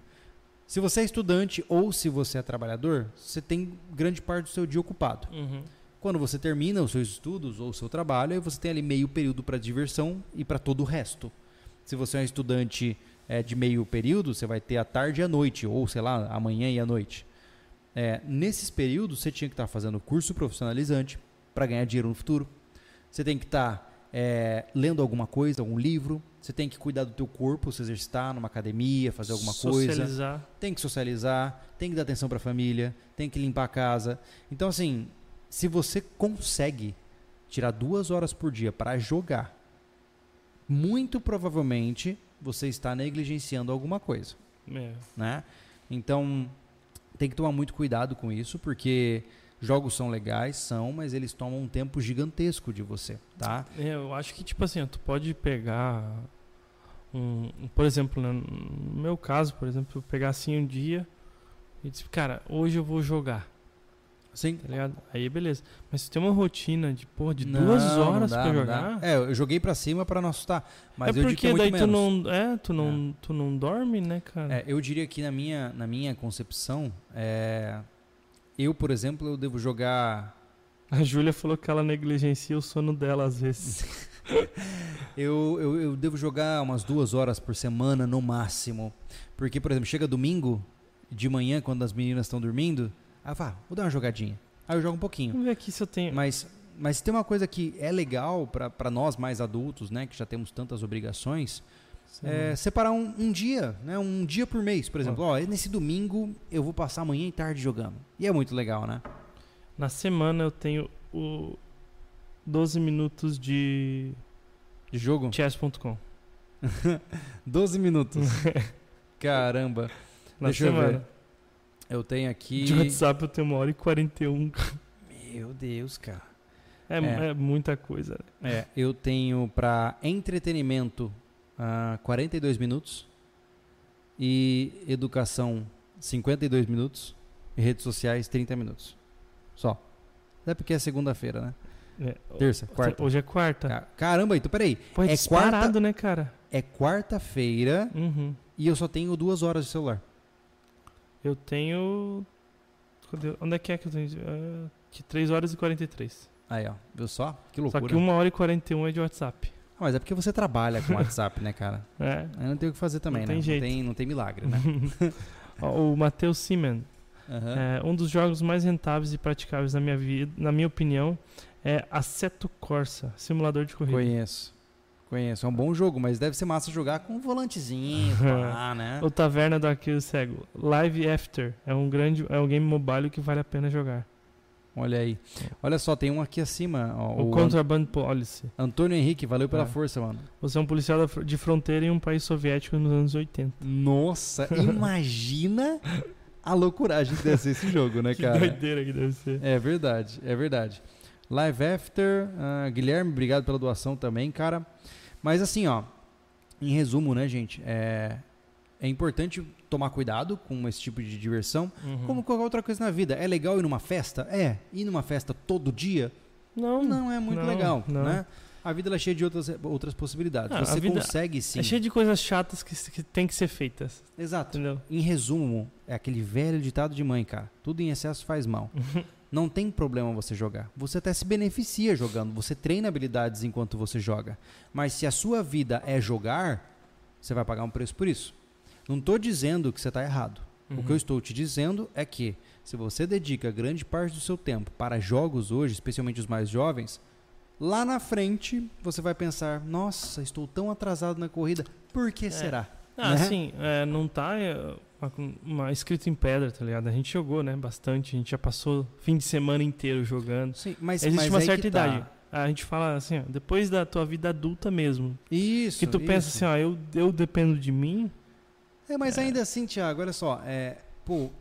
Se você é estudante ou se você é trabalhador, você tem grande parte do seu dia ocupado. Uhum. Quando você termina os seus estudos ou o seu trabalho, você tem ali meio período para diversão e para todo o resto. Se você é um estudante é, de meio período, você vai ter a tarde e a noite, ou sei lá, amanhã e a noite. É, nesses períodos, você tinha que estar tá fazendo curso profissionalizante para ganhar dinheiro no futuro. Você tem que estar tá, é, lendo alguma coisa, algum livro. Você tem que cuidar do teu corpo, se exercitar numa academia, fazer alguma socializar. coisa. Socializar. Tem que socializar, tem que dar atenção para a família, tem que limpar a casa. Então, assim, se você consegue tirar duas horas por dia para jogar, muito provavelmente você está negligenciando alguma coisa. É. Né? Então, tem que tomar muito cuidado com isso, porque jogos são legais, são, mas eles tomam um tempo gigantesco de você, tá? É, eu acho que, tipo assim, tu pode pegar um, um por exemplo, né, no meu caso, por exemplo, eu pegar assim um dia e dizer, cara, hoje eu vou jogar. Sim. Tá ligado? Aí beleza. Mas se tem uma rotina de, porra, de não, duas horas dá, pra jogar. É, eu joguei pra cima pra não assustar. Mas é eu porque daí muito tu menos. não. É, tu não, é. tu não dorme, né, cara? É, eu diria que na minha, na minha concepção, é, eu, por exemplo, eu devo jogar. A Júlia falou que ela negligencia o sono dela às vezes. eu, eu, eu devo jogar umas duas horas por semana no máximo. Porque, por exemplo, chega domingo, de manhã, quando as meninas estão dormindo. Ah, vá, vou dar uma jogadinha. Aí eu jogo um pouquinho. Vamos ver aqui se eu tenho. Mas, mas tem uma coisa que é legal pra, pra nós mais adultos, né? Que já temos tantas obrigações. É, separar um, um dia, né? Um dia por mês, por exemplo. Ó, oh. oh, nesse domingo eu vou passar manhã e tarde jogando. E é muito legal, né? Na semana eu tenho o doze minutos de... De jogo? chess ponto com doze minutos. Caramba. Na Deixa semana. eu ver. Eu tenho aqui... De WhatsApp eu tenho uma hora e quarenta e um. Meu Deus, cara. É, é. é muita coisa. É, eu tenho para entretenimento uh, quarenta e dois minutos. E educação cinquenta e dois minutos. E redes sociais trinta minutos. Só. Até porque é segunda-feira, né? É. Terça, quarta. Hoje é quarta. Caramba, então peraí. Pô, é disparado, quarta, né, cara? É quarta-feira, uhum. E eu só tenho duas horas de celular. Eu tenho... Onde é que é que eu tenho? Uh, que três horas e quarenta e três. Aí, ó. Viu só? Que loucura. Só que uma hora e quarenta e um é de WhatsApp. Ah, mas é porque você trabalha com WhatsApp, né, cara? É. Aí não tem o que fazer também, não né? Tem jeito. Não tem, não tem milagre, né? O Matheus Simen. Uhum. É, um dos jogos mais rentáveis e praticáveis na minha vida, na minha opinião, é Assetto Corsa, simulador de corrida. Conheço. Conheço, é um bom jogo, mas deve ser massa jogar com um volantezinho, lá, né? O Taverna do Arqueiro Cego, Live After, é um grande, é um game mobile que vale a pena jogar. Olha aí, olha só, tem um aqui acima. Ó, o, o Contraband Ant... Policy. Antônio Henrique, valeu pela é. força, mano. Você é um policial de fronteira em um país soviético nos anos oitenta. Nossa, imagina a loucuragem que deve ser esse jogo, né, cara? Que doideira que deve ser. É verdade, é verdade. Live After, uh, Guilherme, obrigado pela doação também, cara. Mas assim, ó, em resumo, né, gente, é, é importante tomar cuidado com esse tipo de diversão, uhum. Como qualquer outra coisa na vida. É legal ir numa festa? É. Ir numa festa todo dia? Não. Não é muito não, legal, não. né? A vida ela é cheia de outras, outras possibilidades. Ah, você consegue sim. É cheia de coisas chatas que, que tem que ser feitas. Exato. Entendeu? Em resumo, é aquele velho ditado de mãe, cara. Tudo em excesso faz mal. Uhum. Não tem problema você jogar. Você até se beneficia jogando. Você treina habilidades enquanto você joga. Mas se a sua vida é jogar, você vai pagar um preço por isso. Não estou dizendo que você está errado. Uhum. O que eu estou te dizendo é que se você dedica grande parte do seu tempo para jogos hoje, especialmente os mais jovens... Lá na frente, você vai pensar, nossa, estou tão atrasado na corrida, por que é. será? Ah, né? Sim, é, não tá é, uma, uma escrita em pedra, tá ligado? A gente jogou, né, bastante, a gente já passou fim de semana inteiro jogando. Sim, mas existe mas uma é certa idade. Tá. A gente fala assim, ó, depois da tua vida adulta mesmo. Isso, que tu isso. pensa assim, ó, eu, eu dependo de mim. É, mas é. ainda assim, Thiago, olha só, é, pô,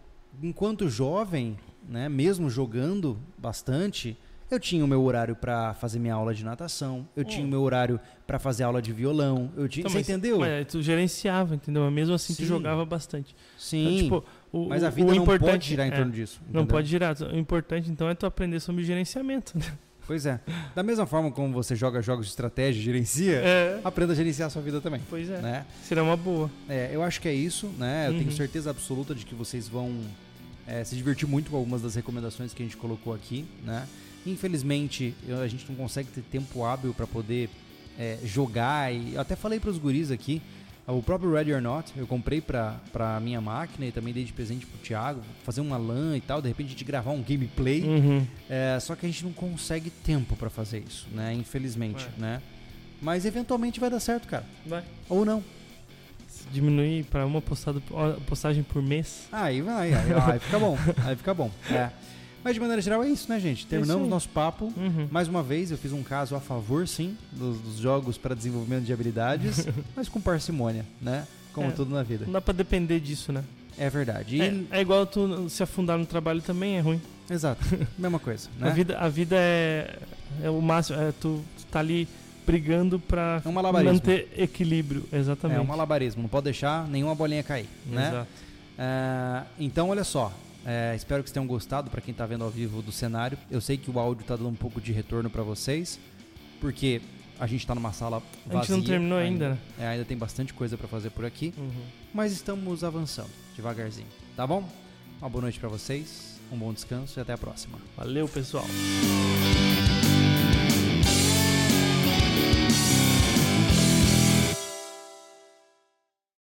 enquanto jovem, né, mesmo jogando bastante... Eu tinha o meu horário pra fazer minha aula de natação, eu hum. tinha o meu horário pra fazer aula de violão, eu tinha... Então, você mas, entendeu? Mas tu gerenciava, entendeu? Mas mesmo assim Sim. tu jogava bastante. Sim, então, tipo, o, mas a vida não pode girar em torno é, disso. Entendeu? Não pode girar. O importante, então, é tu aprender sobre gerenciamento. Né? Pois é. Da mesma forma como você joga jogos de estratégia e gerencia, é. aprenda a gerenciar a sua vida também. Pois é. Né? Será uma boa. É, eu acho que é isso, né? Eu uhum. tenho certeza absoluta de que vocês vão é, se divertir muito com algumas das recomendações que a gente colocou aqui, né? Infelizmente, a gente não consegue ter tempo hábil para poder é, jogar. E eu até falei para os guris aqui, o próprio Ready or Not, eu comprei para a minha máquina e também dei de presente pro Thiago, fazer uma LAN e tal, de repente a gente gravar um gameplay. Uhum. É, só que a gente não consegue tempo para fazer isso, né? Infelizmente, é. né? Mas eventualmente vai dar certo, cara. Vai. Ou não. Diminuir para uma postado, postagem por mês. Aí vai, aí, aí fica bom, aí fica bom. É. Mas de maneira geral é isso, né, gente? Terminamos o nosso papo. Uhum. Mais uma vez, eu fiz um caso a favor, sim, dos, dos jogos para desenvolvimento de habilidades, mas com parcimônia, né? Como é, tudo na vida. Não dá para depender disso, né? É verdade. E... É, é igual tu se afundar no trabalho também é ruim. Exato, mesma coisa, né? A vida, a vida é, é o máximo, é, tu, tu tá ali... brigando para é um manter equilíbrio, exatamente. É um malabarismo, não pode deixar nenhuma bolinha cair, né? Exato. Uh, então, olha só, uh, espero que vocês tenham gostado, para quem está vendo ao vivo do cenário. Eu sei que o áudio está dando um pouco de retorno para vocês, porque a gente está numa sala vazia. A gente não terminou ainda, ainda, né? É, ainda tem bastante coisa para fazer por aqui, uhum. mas estamos avançando devagarzinho, tá bom? Uma boa noite para vocês, um bom descanso e até a próxima. Valeu, pessoal!